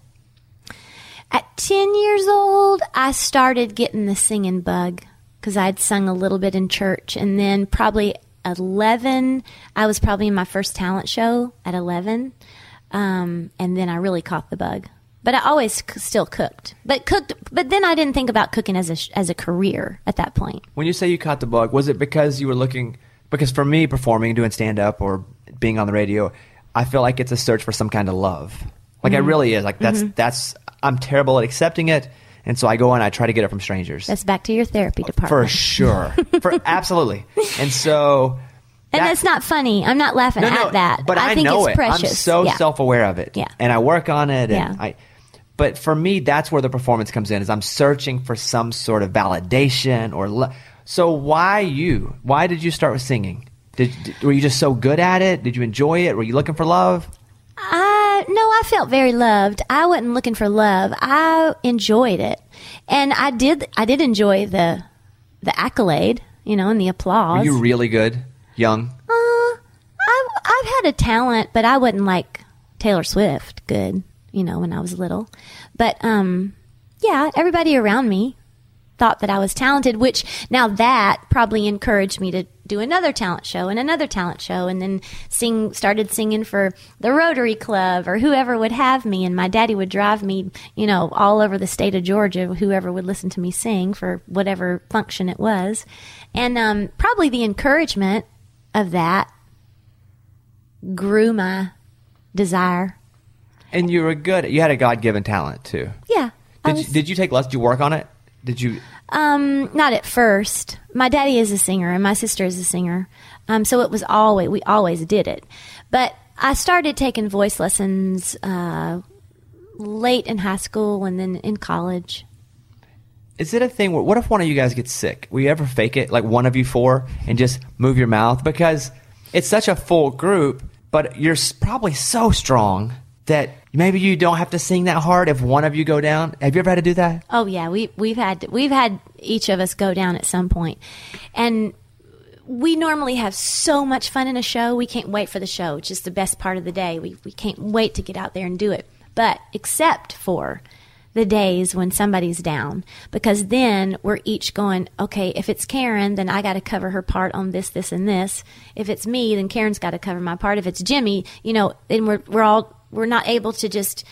At ten years old, I started getting the singing bug because I'd sung a little bit in church. And then probably eleven, I was probably in my first talent show at eleven. Um, and then I really caught the bug. But I always c- still cooked. But cooked. But then I didn't think about cooking as a, as a career at that point. When you say you caught the bug, was it because you were looking – because for me, performing, doing stand-up or being on the radio, I feel like it's a search for some kind of love. Like mm-hmm. It really is. Like that's mm-hmm. that's – I'm terrible at accepting it, and so I go and I try to get it from strangers. That's back to your therapy department. For sure. For absolutely. And so... That, and that's not funny. I'm not laughing no, no, at that. But I, I think know it's it. Precious. I'm so yeah. self-aware of it. Yeah. And I work on it. And yeah. I, but for me, that's where the performance comes in, is I'm searching for some sort of validation or... Lo- so why you? Why did you start with singing? Did, did Were you just so good at it? Did you enjoy it? Were you looking for love? I, no, I felt very loved. I wasn't looking for love. I enjoyed it. And I did, I did enjoy the, the accolade, you know, and the applause. Were you really good, young? Uh, I, I've had a talent, but I wasn't like Taylor Swift good, you know, when I was little. But, um, yeah, everybody around me thought that I was talented, which now that probably encouraged me to do another talent show and another talent show, and then sing started singing for the Rotary Club or whoever would have me. And my daddy would drive me, you know, all over the state of Georgia, whoever would listen to me sing for whatever function it was. And um, probably the encouragement of that grew my desire. And you were good. You had a God-given talent too. Yeah. Did, was, you, did you take lessons? Did you work on it? Did you? Um, not at first. My daddy is a singer and my sister is a singer. Um, so it was always, we always did it. But I started taking voice lessons uh, late in high school and then in college. Is it a thing where, what if one of you guys gets sick? Will you ever fake it, like one of you four, and just move your mouth? Because it's such a full group, but you're probably so strong that maybe you don't have to sing that hard if one of you go down. Have you ever had to do that? Oh yeah, we we've had to, we've had each of us go down at some point, and we normally have so much fun in a show. We can't wait for the show. It's just the best part of the day. We we can't wait to get out there and do it. But except for the days when somebody's down, because then we're each going, okay, if it's Karen, then I got to cover her part on this, this, and this. If it's me, then Karen's got to cover my part. If it's Jimmy, you know, then we're we're all. We're not able to just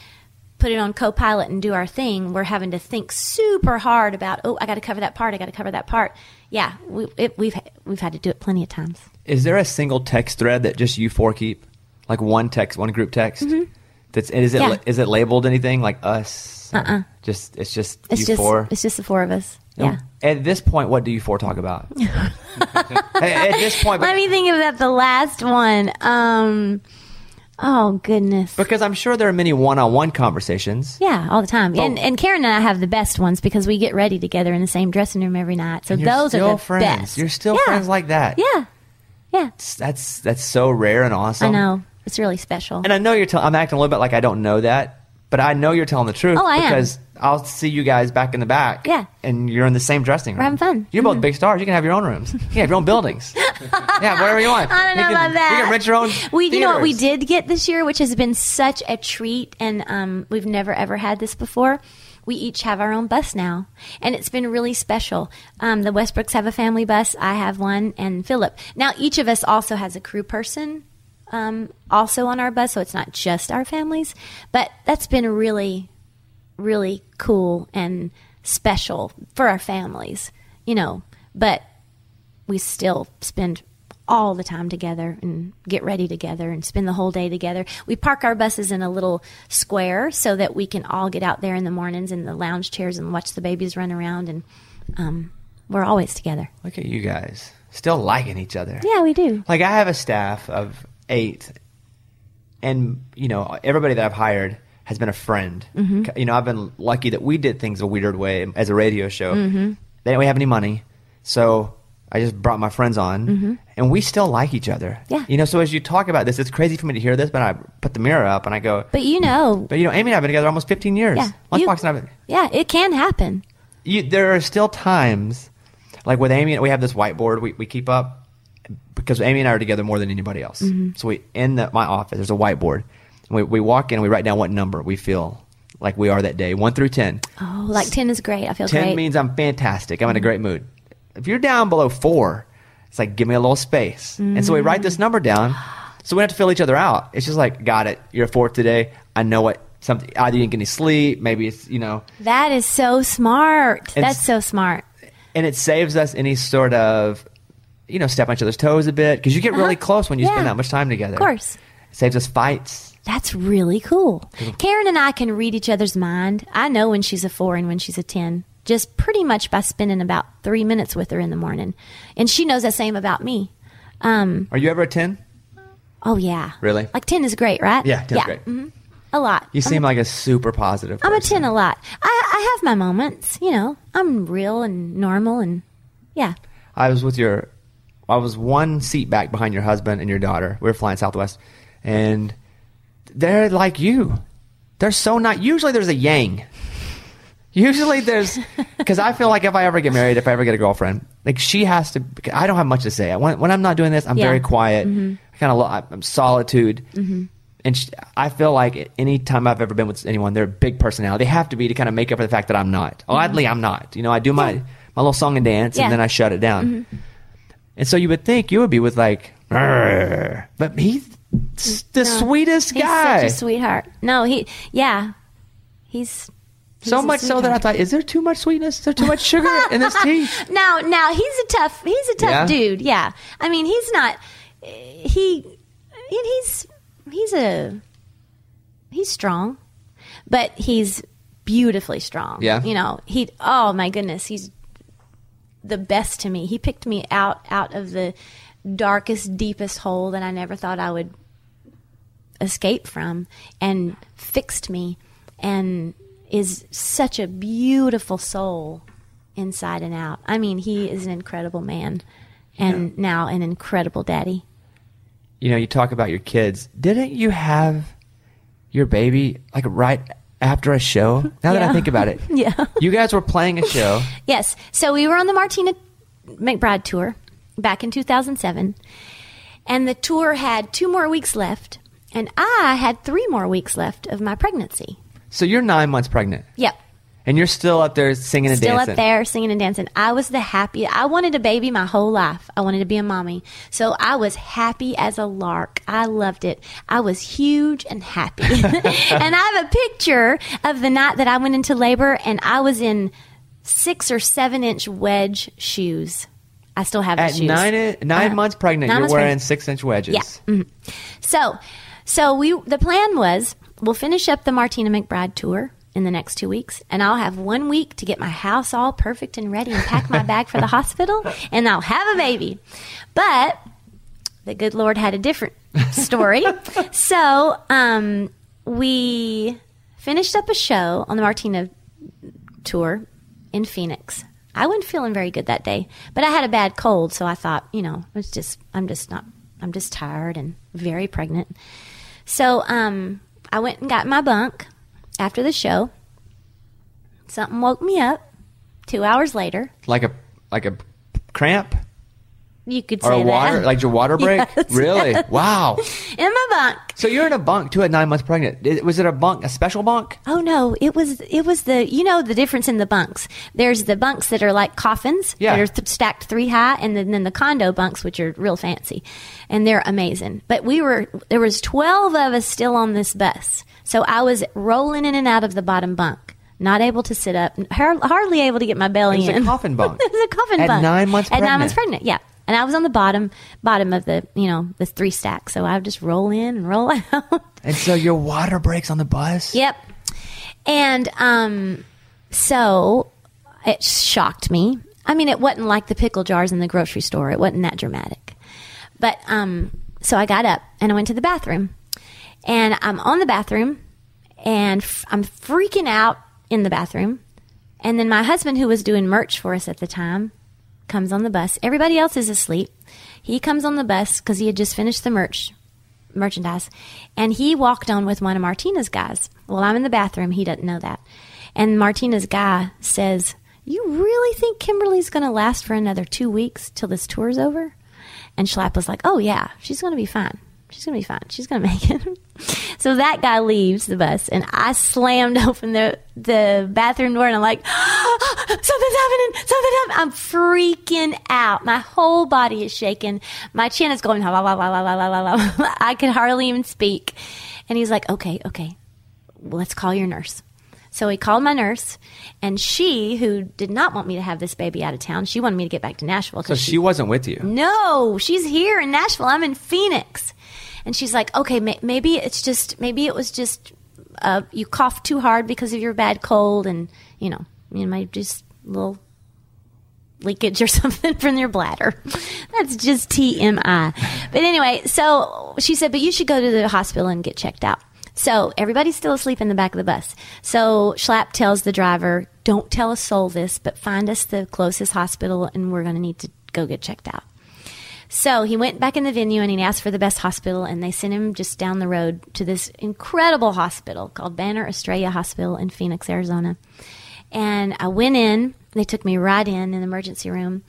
put it on co-pilot and do our thing. We're having to think super hard about, oh, I got to cover that part. I got to cover that part. Yeah, we, it, we've we've had to do it plenty of times. Is there a single text thread that just you four keep, like one text, one group text? Mm-hmm. That's is it yeah. is it labeled anything like us? Uh uh-uh. uh. Just it's just it's you just, four. It's just the four of us. Yeah. yeah. At this point, what do you four talk about? At this point, but- let me think about the last one. Um. Oh, goodness. Because I'm sure there are many one-on-one conversations. Yeah, all the time. And, and Karen and I have the best ones because we get ready together in the same dressing room every night. So those are the friends. Best. You're still yeah. friends like that. Yeah. Yeah. That's that's so rare and awesome. I know. It's really special. And I know you're telling... I'm acting a little bit like I don't know that, but I know you're telling the truth. Oh, I am. Because I'll see you guys back in the back. Yeah. And you're in the same dressing room. We're having fun. You're mm-hmm. both big stars. You can have your own rooms. You can have your own buildings. Yeah, whatever you want. I don't you know can, about that. You can rent your own We, theaters. You know what we did get this year, which has been such a treat, and um, we've never, ever had this before. We each have our own bus now, and it's been really special. Um, the Westbrooks have a family bus. I have one, and Phillip. Now, each of us also has a crew person um, also on our bus, so it's not just our families. But that's been really, really cool and special for our families, you know. But we still spend all the time together and get ready together and spend the whole day together. We park our buses in a little square so that we can all get out there in the mornings in the lounge chairs and watch the babies run around, and um, we're always together. Look at you guys. Still liking each other. Yeah, we do. Like, I have a staff of eight, and, you know, everybody that I've hired has been a friend. Mm-hmm. You know, I've been lucky that we did things a weird way as a radio show. Mm-hmm. They didn't have any money, so I just brought my friends on, mm-hmm. and we still like each other. Yeah. You know, so as you talk about this, it's crazy for me to hear this, but I put the mirror up and I go, But you know. But you know, Amy and I have been together almost fifteen years. Yeah, Lunchbox and I have been, yeah, it can happen. You, there are still times, like with Amy, we have this whiteboard we, we keep up, because Amy and I are together more than anybody else. Mm-hmm. So we in the, my office, there's a whiteboard. We, we walk in and we write down what number we feel like we are that day, one through ten. Oh, like ten is great. I feel ten great. ten means I'm fantastic. I'm mm-hmm. in a great mood. If you're down below four, it's like, give me a little space. Mm. And so we write this number down, so we don't have to fill each other out. It's just like, got it. You're a fourth today. I know what something. Either you didn't get any sleep. Maybe it's, you know. That is so smart. And That's so smart. And it saves us any sort of, you know, step on each other's toes a bit, because you get uh-huh. really close when you yeah. spend that much time together. Of course. It saves us fights. That's really cool. Karen and I can read each other's mind. I know when she's a four and when she's a ten. Just pretty much by spending about three minutes with her in the morning. And she knows the same about me. Um, Are you ever a ten? Oh, yeah. Really? Like ten is great, right? Yeah, ten yeah. is great. Mm-hmm. A lot. You seem I'm, like a super positive person. I'm a ten a lot. I, I have my moments, you know. I'm real and normal and, yeah. I was with your, I was one seat back behind your husband and your daughter. We were flying Southwest. And they're like you. They're so not, usually there's a yang. Usually there's, because I feel like if I ever get married, if I ever get a girlfriend, like she has to, I don't have much to say. When, when I'm not doing this, I'm yeah. very quiet. Mm-hmm. I kind of, I'm solitude. Mm-hmm. And she, I feel like any time I've ever been with anyone, they're a big personality. They have to be to kind of make up for the fact that I'm not. Mm-hmm. Oddly, I'm not. You know, I do my, yeah. my little song and dance, yeah. and then I shut it down. Mm-hmm. And so you would think you would be with like, Rrr. But he's the no, sweetest he's guy. He's such a sweetheart. No, he, yeah. He's... He's so much so that I thought, is there too much sweetness? Is there too much sugar in this tea? No, no, he's a tough, he's a tough yeah. dude. Yeah, I mean, he's not, he, he's, he's a, he's strong, but he's beautifully strong. Yeah, you know, he. Oh my goodness, he's the best to me. He picked me out out of the darkest, deepest hole that I never thought I would escape from, and fixed me, and. Is such a beautiful soul inside and out. I mean, he is an incredible man, and yeah. now an incredible daddy. You know, you talk about your kids. Didn't you have your baby like right after a show? Now yeah. that I think about it. Yeah. You guys were playing a show. Yes. So we were on the Martina McBride tour back in two thousand seven, and the tour had two more weeks left, and I had three more weeks left of my pregnancy. So you're nine months pregnant. Yep. And you're still up there singing and still dancing. Still up there singing and dancing. I was the happy. I wanted a baby my whole life. I wanted to be a mommy. So I was happy as a lark. I loved it. I was huge and happy. And I have a picture of the night that I went into labor, and I was in six or seven inch wedge shoes. I still have the shoes. At nine, nine uh, months pregnant, nine you're months wearing pregnant. six inch wedges. Yeah. Mm-hmm. So, so we the plan was... We'll finish up the Martina McBride tour in the next two weeks, and I'll have one week to get my house all perfect and ready and pack my bag for the hospital, and I'll have a baby. But the good Lord had a different story. So um, we finished up a show on the Martina tour in Phoenix. I wasn't feeling very good that day, but I had a bad cold, so I thought, you know, it's just I'm just not I'm just tired and very pregnant. So um I went and got my bunk after the show. Something woke me up two hours later. Like a like a cramp? You could say that. Or a water, that. Like your water break? Yes, really? Yes. Wow. In my bunk. So you're in a bunk, too, at nine months pregnant. Was it a bunk, a special bunk? Oh, no. It was It was the, you know, the difference in the bunks. There's the bunks that are like coffins yeah. that are th- stacked three high, and then, then the condo bunks, which are real fancy. And they're amazing. But we were, there was twelve of us still on this bus. So I was rolling in and out of the bottom bunk, not able to sit up, hardly able to get my belly in. It was in. a coffin bunk. It was a coffin at bunk. At nine months pregnant. At nine months pregnant, yeah. And I was on the bottom bottom of the, you know, the three stack. So I would just roll in and roll out. And so your water breaks on the bus? Yep. And um, so it shocked me. I mean, it wasn't like the pickle jars in the grocery store. It wasn't that dramatic. But um, so I got up and I went to the bathroom. And I'm on the bathroom and f- I'm freaking out in the bathroom. And then my husband, who was doing merch for us at the time, comes on the bus. Everybody else is asleep. He comes on the bus because he had just finished the merch, merchandise, and he walked on with one of Martina's guys. Well, I'm in the bathroom. He doesn't know that. And Martina's guy says, "You really think Kimberly's going to last for another two weeks till this tour's over?" And Schlapp was like, "Oh, yeah, she's going to be fine. She's going to be fine. She's going to make it." So that guy leaves the bus, and I slammed open the, the bathroom door, and I'm like, oh, something's happening, something's happening. I'm freaking out. My whole body is shaking. My chin is going, la, la, la, la, la, la, la. I could hardly even speak. And he's like, okay, okay, well, let's call your nurse. So he called my nurse, and she, who did not want me to have this baby out of town, she wanted me to get back to Nashville. So she, she wasn't with you? No, she's here in Nashville. I'm in Phoenix. And she's like, okay, maybe it's just, maybe it was just, uh, you coughed too hard because of your bad cold, and, you know, you might just a little leakage or something from your bladder. That's just T M I. But anyway, so she said, but you should go to the hospital and get checked out. So everybody's still asleep in the back of the bus. So Schlapp tells the driver, don't tell a soul this, but find us the closest hospital, and we're going to need to go get checked out. So he went back in the venue and he asked for the best hospital, and they sent him just down the road to this incredible hospital called Banner Estrella Hospital in Phoenix, Arizona. And I went in. They took me right in in the emergency room,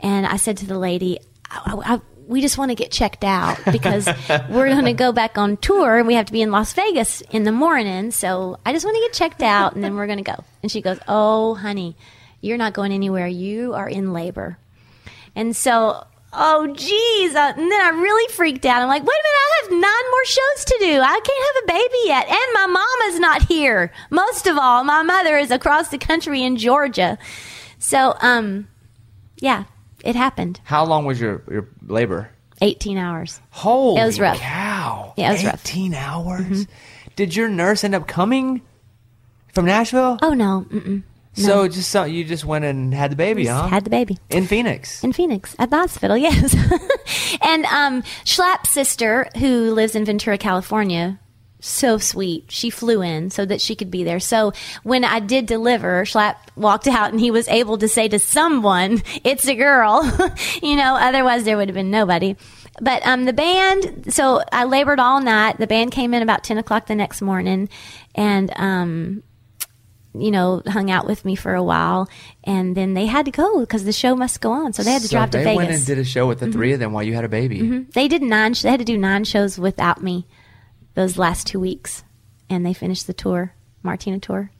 and I said to the lady, I, I, we just want to get checked out because we're going to go back on tour and we have to be in Las Vegas in the morning. So I just want to get checked out and then we're going to go. And she goes, oh, honey, you're not going anywhere. You are in labor. And so, oh, geez. Uh, and then I really freaked out. I'm like, wait a minute, I have nine more shows to do. I can't have a baby yet. And my mom is not here. Most of all, my mother is across the country in Georgia. So, um, yeah, it happened. How long was your, your labor? eighteen hours. Holy it was rough. cow. Yeah, it was rough. eighteen hours? Mm-hmm. Did your nurse end up coming from Nashville? Oh, no. Mm-mm. No. So just so you just went and had the baby, just huh? Had the baby in Phoenix. In Phoenix, at the hospital, yes. And um, Schlapp's sister, who lives in Ventura, California, so sweet. She flew in so that she could be there. So when I did deliver, Schlapp walked out, and he was able to say to someone, "It's a girl," you know. Otherwise, there would have been nobody. But um, the band. So I labored all night. The band came in about ten o'clock the next morning, and um. you know, hung out with me for a while, and then they had to go because the show must go on. So they had to so drive to Vegas. They went and did a show with the mm-hmm. three of them while you had a baby. Mm-hmm. They did nine. They had to do nine shows without me those last two weeks, and they finished the tour, Martina tour,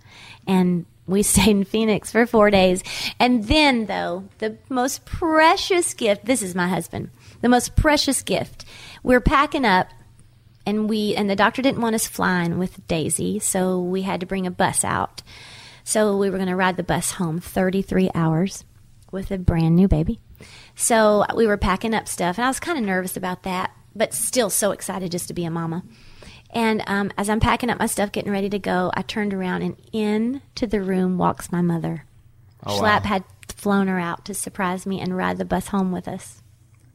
and we stayed in Phoenix for four days. And then, though, the most precious gift. This is my husband. The most precious gift. We're packing up. And we and the doctor didn't want us flying with Daisy, so we had to bring a bus out. So we were going to ride the bus home thirty-three hours with a brand new baby. So we were packing up stuff, and I was kind of nervous about that, but still so excited just to be a mama. And um, as I'm packing up my stuff, getting ready to go, I turned around, and into the room walks my mother. Oh, Schlapp wow. had flown her out to surprise me and ride the bus home with us.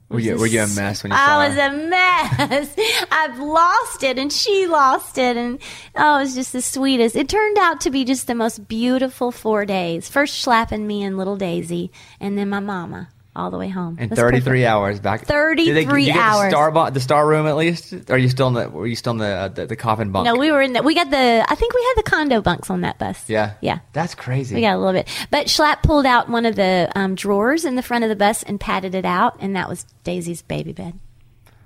Were you, were you a mess when you saw her? I was a mess. I've lost it, and she lost it, and oh, it was just the sweetest. It turned out to be just the most beautiful four days. First Schlapping me and little Daisy, and then my mama all the way home. And thirty-three perfect. Hours back. Thirty-three did they, did you get hours. The star, bo- the star room at least. Or are you still in the? Were you still in the, uh, the the coffin bunk? No, we were in the. We got the. I think we had the condo bunks on that bus. Yeah, yeah. That's crazy. We got a little bit, but Schlapp pulled out one of the um, drawers in the front of the bus and patted it out, and that was Daisy's baby bed.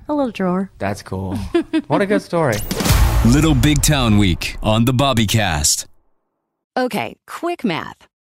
A little drawer. That's cool. What a good story. Little Big Town Week on the Bobbycast. Okay, quick math.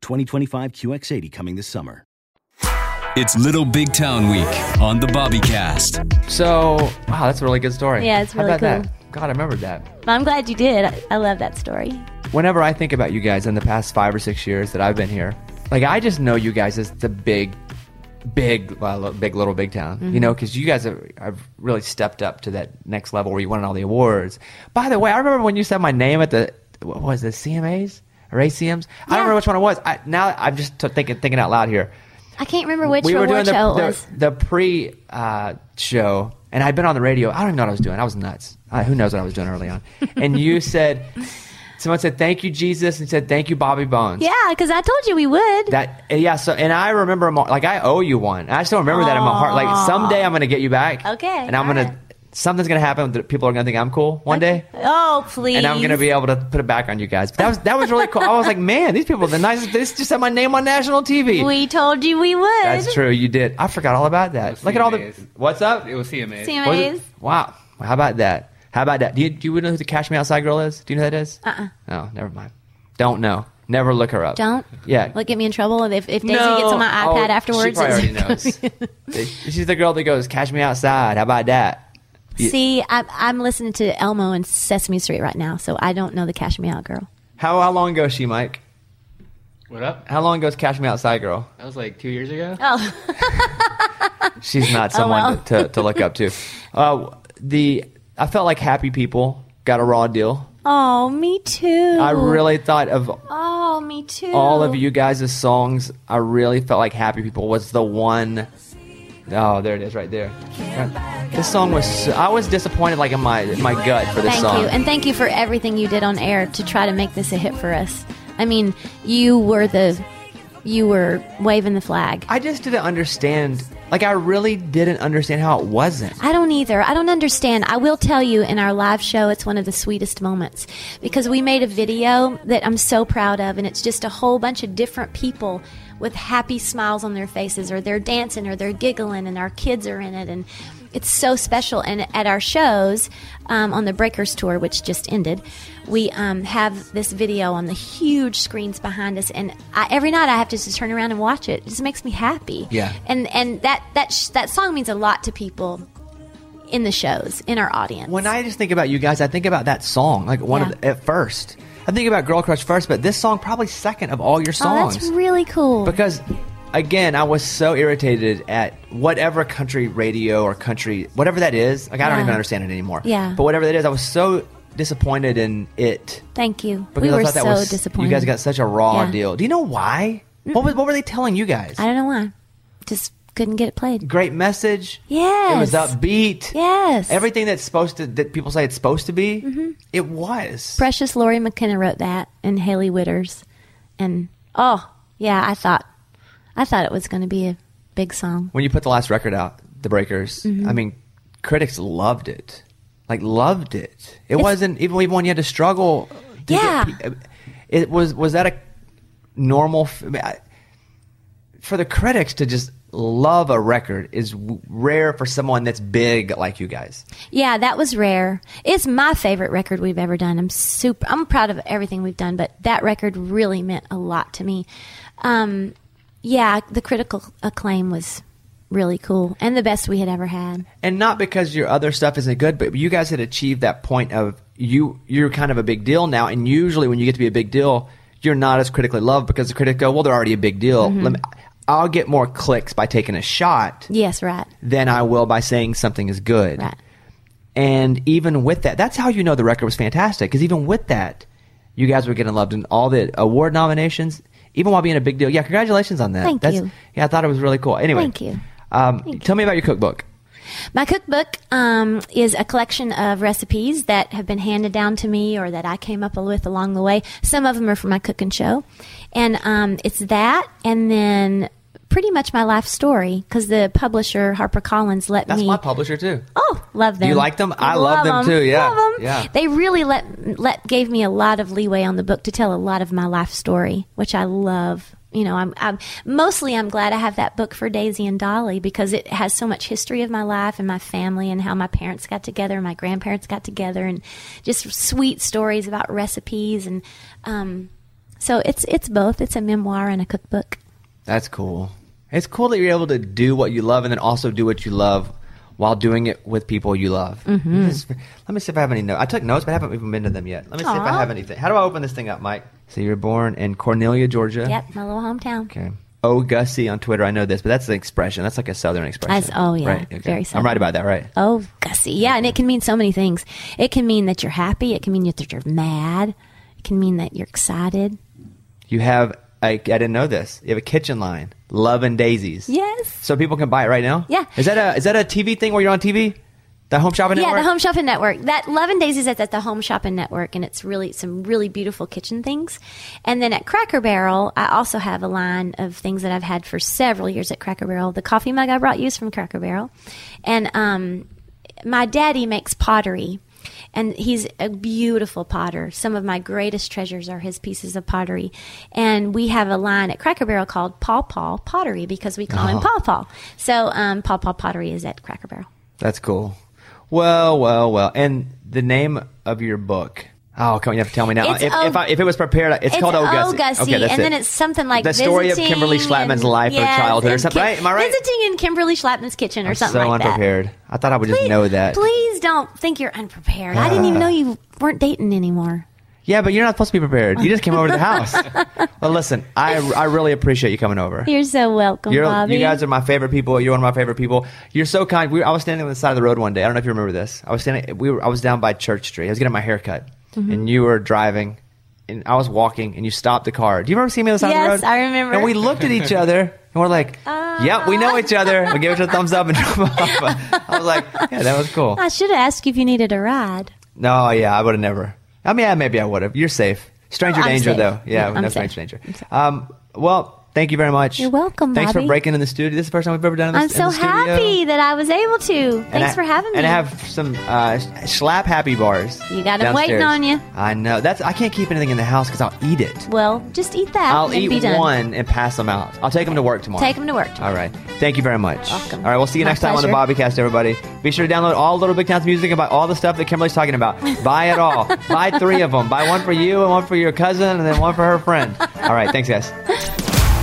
twenty twenty-five Q X eighty coming this summer. It's Little Big Town Week on the Bobbycast. So, wow, that's a really good story. Yeah, it's really How about cool. That? God, I remembered that. I'm glad you did. I, I love that story. Whenever I think about you guys in the past five or six years that I've been here, like I just know you guys as the big big, uh, big Little Big Town, mm-hmm. you know, because you guys have, have really stepped up to that next level where you won all the awards. By the way, I remember when you said my name at the, what was it, C M As or A C Ms? Yeah. I don't remember which one it was. I, now I'm just t- thinking thinking out loud here. I can't remember which we were doing the, show the, it was. The pre-show, uh, and I'd been on the radio. I don't even know what I was doing. I was nuts. I, who knows what I was doing early on. And you said, someone said, thank you, Jesus, and said, thank you, Bobby Bones. Yeah, because I told you we would. That Yeah, so and I remember, like, I owe you one. I still remember Aww. That in my heart. Like, someday I'm going to get you back. Okay. And I'm going right. to... Something's going to happen that people are going to think I'm cool one day. Oh, please. And I'm going to be able to put it back on you guys. But that was that was really cool. I was like, man, these people are the nicest. They just had my name on national T V. We told you we would. That's true. You did. I forgot all about that. Look C M As. At all the... What's up? It was C M As. C M As. Was wow. Well, how about that? How about that? Do you, do you know who the Cash Me Outside girl is? Do you know who that is? Uh-uh. No, never mind. Don't know. Never look her up. Don't? Yeah. Look, get me in trouble if, if Daisy no. gets on my iPad oh, afterwards. She probably it's already knows. She's the girl that goes, Cash Me Outside. How about that? See, I, I'm listening to Elmo and Sesame Street right now, so I don't know the Cash Me Out Girl. How how long ago is she, Mike? What up? How long ago is Cash Me Outside Girl? That was like two years ago. Oh. She's not someone oh, well. to, to look up to. Uh, the I felt like Happy People got a raw deal. Oh, me too. I really thought of oh, me too. all of you guys' songs. I really felt like Happy People was the one... Oh, there it is, right there. This song was. So, I was disappointed, like in my in my gut, for this thank song. Thank you, and thank you for everything you did on air to try to make this a hit for us. I mean, you were the, you were waving the flag. I just didn't understand. Like, I really didn't understand how it wasn't. I don't either. I don't understand. I will tell you, in our live show, it's one of the sweetest moments because we made a video that I'm so proud of, and it's just a whole bunch of different people with happy smiles on their faces, or they're dancing, or they're giggling, and our kids are in it, and it's so special. And at our shows, um, on the Breakers tour, which just ended, we um, have this video on the huge screens behind us, and I, every night I have to just turn around and watch it. It just makes me happy. Yeah. And and that that sh- that song means a lot to people in the shows, in our audience. When I just think about you guys, I think about that song, like one yeah. of the, at first. I think about Girl Crush first, but this song probably second of all your songs. Oh, that's really cool. Because, again, I was so irritated at whatever country radio or country, whatever that is. Like, I yeah. don't even understand it anymore. Yeah. But whatever that is, I was so disappointed in it. Thank you. Because we were I thought that so was, disappointed. You guys got such a raw yeah. deal. Do you know why? What, was, what were they telling you guys? I don't know why. Just... couldn't get it played. Great message. Yes. It was upbeat. Yes. Everything that's supposed to, that people say it's supposed to be, mm-hmm. it was. Precious Laurie McKenna wrote that, and Haley Witters. And, oh, yeah, I thought, I thought it was going to be a big song. When you put the last record out, The Breakers, mm-hmm. I mean, critics loved it. Like, loved it. It it's, wasn't, even when you had to struggle. To yeah. Get, it was, was that a normal, I mean, I, for the critics to just, love a record is w- rare for someone that's big like you guys. Yeah, that was rare. It's my favorite record we've ever done. I'm super. I'm proud of everything we've done, but that record really meant a lot to me. Um, yeah, the critical acclaim was really cool and the best we had ever had. And not because your other stuff isn't good, but you guys had achieved that point of you. You're kind of a big deal now, and usually when you get to be a big deal, you're not as critically loved because the critics go, "Well, they're already a big deal." Mm-hmm. Let me, I'll get more clicks by taking a shot yes, right. than I will by saying something is good. Right. And even with that, that's how you know the record was fantastic, because even with that, you guys were getting loved in all the award nominations, even while being a big deal. Yeah, congratulations on that. Thank that's, you. Yeah, I thought it was really cool. Anyway, Thank you. Um, Thank tell you. me about your cookbook. My cookbook um, is a collection of recipes that have been handed down to me or that I came up with along the way. Some of them are from my cooking show. And um, it's that and then... pretty much my life story, because the publisher, HarperCollins, let That's me... That's my publisher, too. Oh, love them. Do you like them? I love, love them, them, too, yeah. Love them. Yeah. They really let, let gave me a lot of leeway on the book to tell a lot of my life story, which I love. You know, I'm, I'm mostly I'm glad I have that book for Daisy and Dolly, because it has so much history of my life and my family and how my parents got together and my grandparents got together and just sweet stories about recipes. And um, so it's it's both. It's a memoir and a cookbook. That's cool. It's cool that you're able to do what you love and then also do what you love while doing it with people you love. Mm-hmm. Just, let me see if I have any notes. I took notes, but I haven't even been to them yet. Let me Aww. see if I have anything. How do I open this thing up, Mike? So you were born in Cornelia, Georgia. Yep, my little hometown. Okay. Oh, Gussie on Twitter. I know this, but that's an expression. That's like a Southern expression. As, oh, yeah. Right? Okay. Very Southern. I'm right about that, right? Oh, Gussie. Yeah, and it can mean so many things. It can mean that you're happy. It can mean that you're mad. It can mean that you're excited. You have, I, I didn't know this, you have a kitchen line, Love and Daisies. Yes. So people can buy it right now? Yeah. Is that a is that a T V thing where you're on T V? The Home Shopping Network? Yeah, the Home Shopping Network. That Love and Daisies is at the Home Shopping Network, and it's really some really beautiful kitchen things. And then at Cracker Barrel, I also have a line of things that I've had for several years at Cracker Barrel. The coffee mug I brought you is from Cracker Barrel. And um, my daddy makes pottery, and he's a beautiful potter. Some of my greatest treasures are his pieces of pottery. And we have a line at Cracker Barrel called Paw Paw Pottery because we call oh. him Paw Paw. So um, Paw Paw Pottery is at Cracker Barrel. That's cool. Well, well, well. And the name of your book. Oh, come on, you have to tell me now. If, o- if, I, if it was prepared, it's, it's called O Gussie. Okay, and it. Then it's something like The Story of Kimberly Schlapman's Life yes, or Childhood or something, Kim- right? Am I right? Visiting in Kimberly Schlapman's Kitchen or I'm something so like unprepared. That. So unprepared. I thought I would please, just know that. Please don't think you're unprepared. Uh, I didn't even know you weren't dating anymore. Yeah, but you're not supposed to be prepared. You just came over to the house. Well, listen, I, I really appreciate you coming over. You're so welcome, you're, Bobby. You guys are my favorite people. You're one of my favorite people. You're so kind. We, I was standing on the side of the road one day. I don't know if you remember this. I was standing. We were, I was down by Church Street. I was getting my hair cut. Mm-hmm. And you were driving, and I was walking, and you stopped the car. Do you remember seeing me on the side yes, of the road? Yes, I remember. And we looked at each other, and we're like, uh, yep, we know each other. We gave each other a thumbs up and drove off. I was like, yeah, that was cool. I should have asked you if you needed a ride. No, yeah, I would have never. I mean, yeah, maybe I would have. You're safe. Stranger oh, danger, safe. Though. Yeah, no, no stranger danger. Um, well, thank you very much. You're welcome, Thanks Bobby. For breaking in the studio. This is the first time we've ever done this. I'm so happy that I was able to. Thanks I, for having me. And I have some uh, Schlapp Happy Bars. You got them waiting on you. I know. That's. I can't keep anything in the house because I'll eat it. Well, just eat that. I'll eat be done. One and pass them out. I'll take okay. them to work tomorrow. Take them to work tomorrow. All right. Thank you very much. You're welcome. All right. We'll see you My next pleasure. Time on the Bobbycast, everybody. Be sure to download all Little Big Town's music and buy all the stuff that Kimberly's talking about. Buy it all. Buy three of them. Buy one for you and one for your cousin and then one for her friend. All right. Thanks, guys.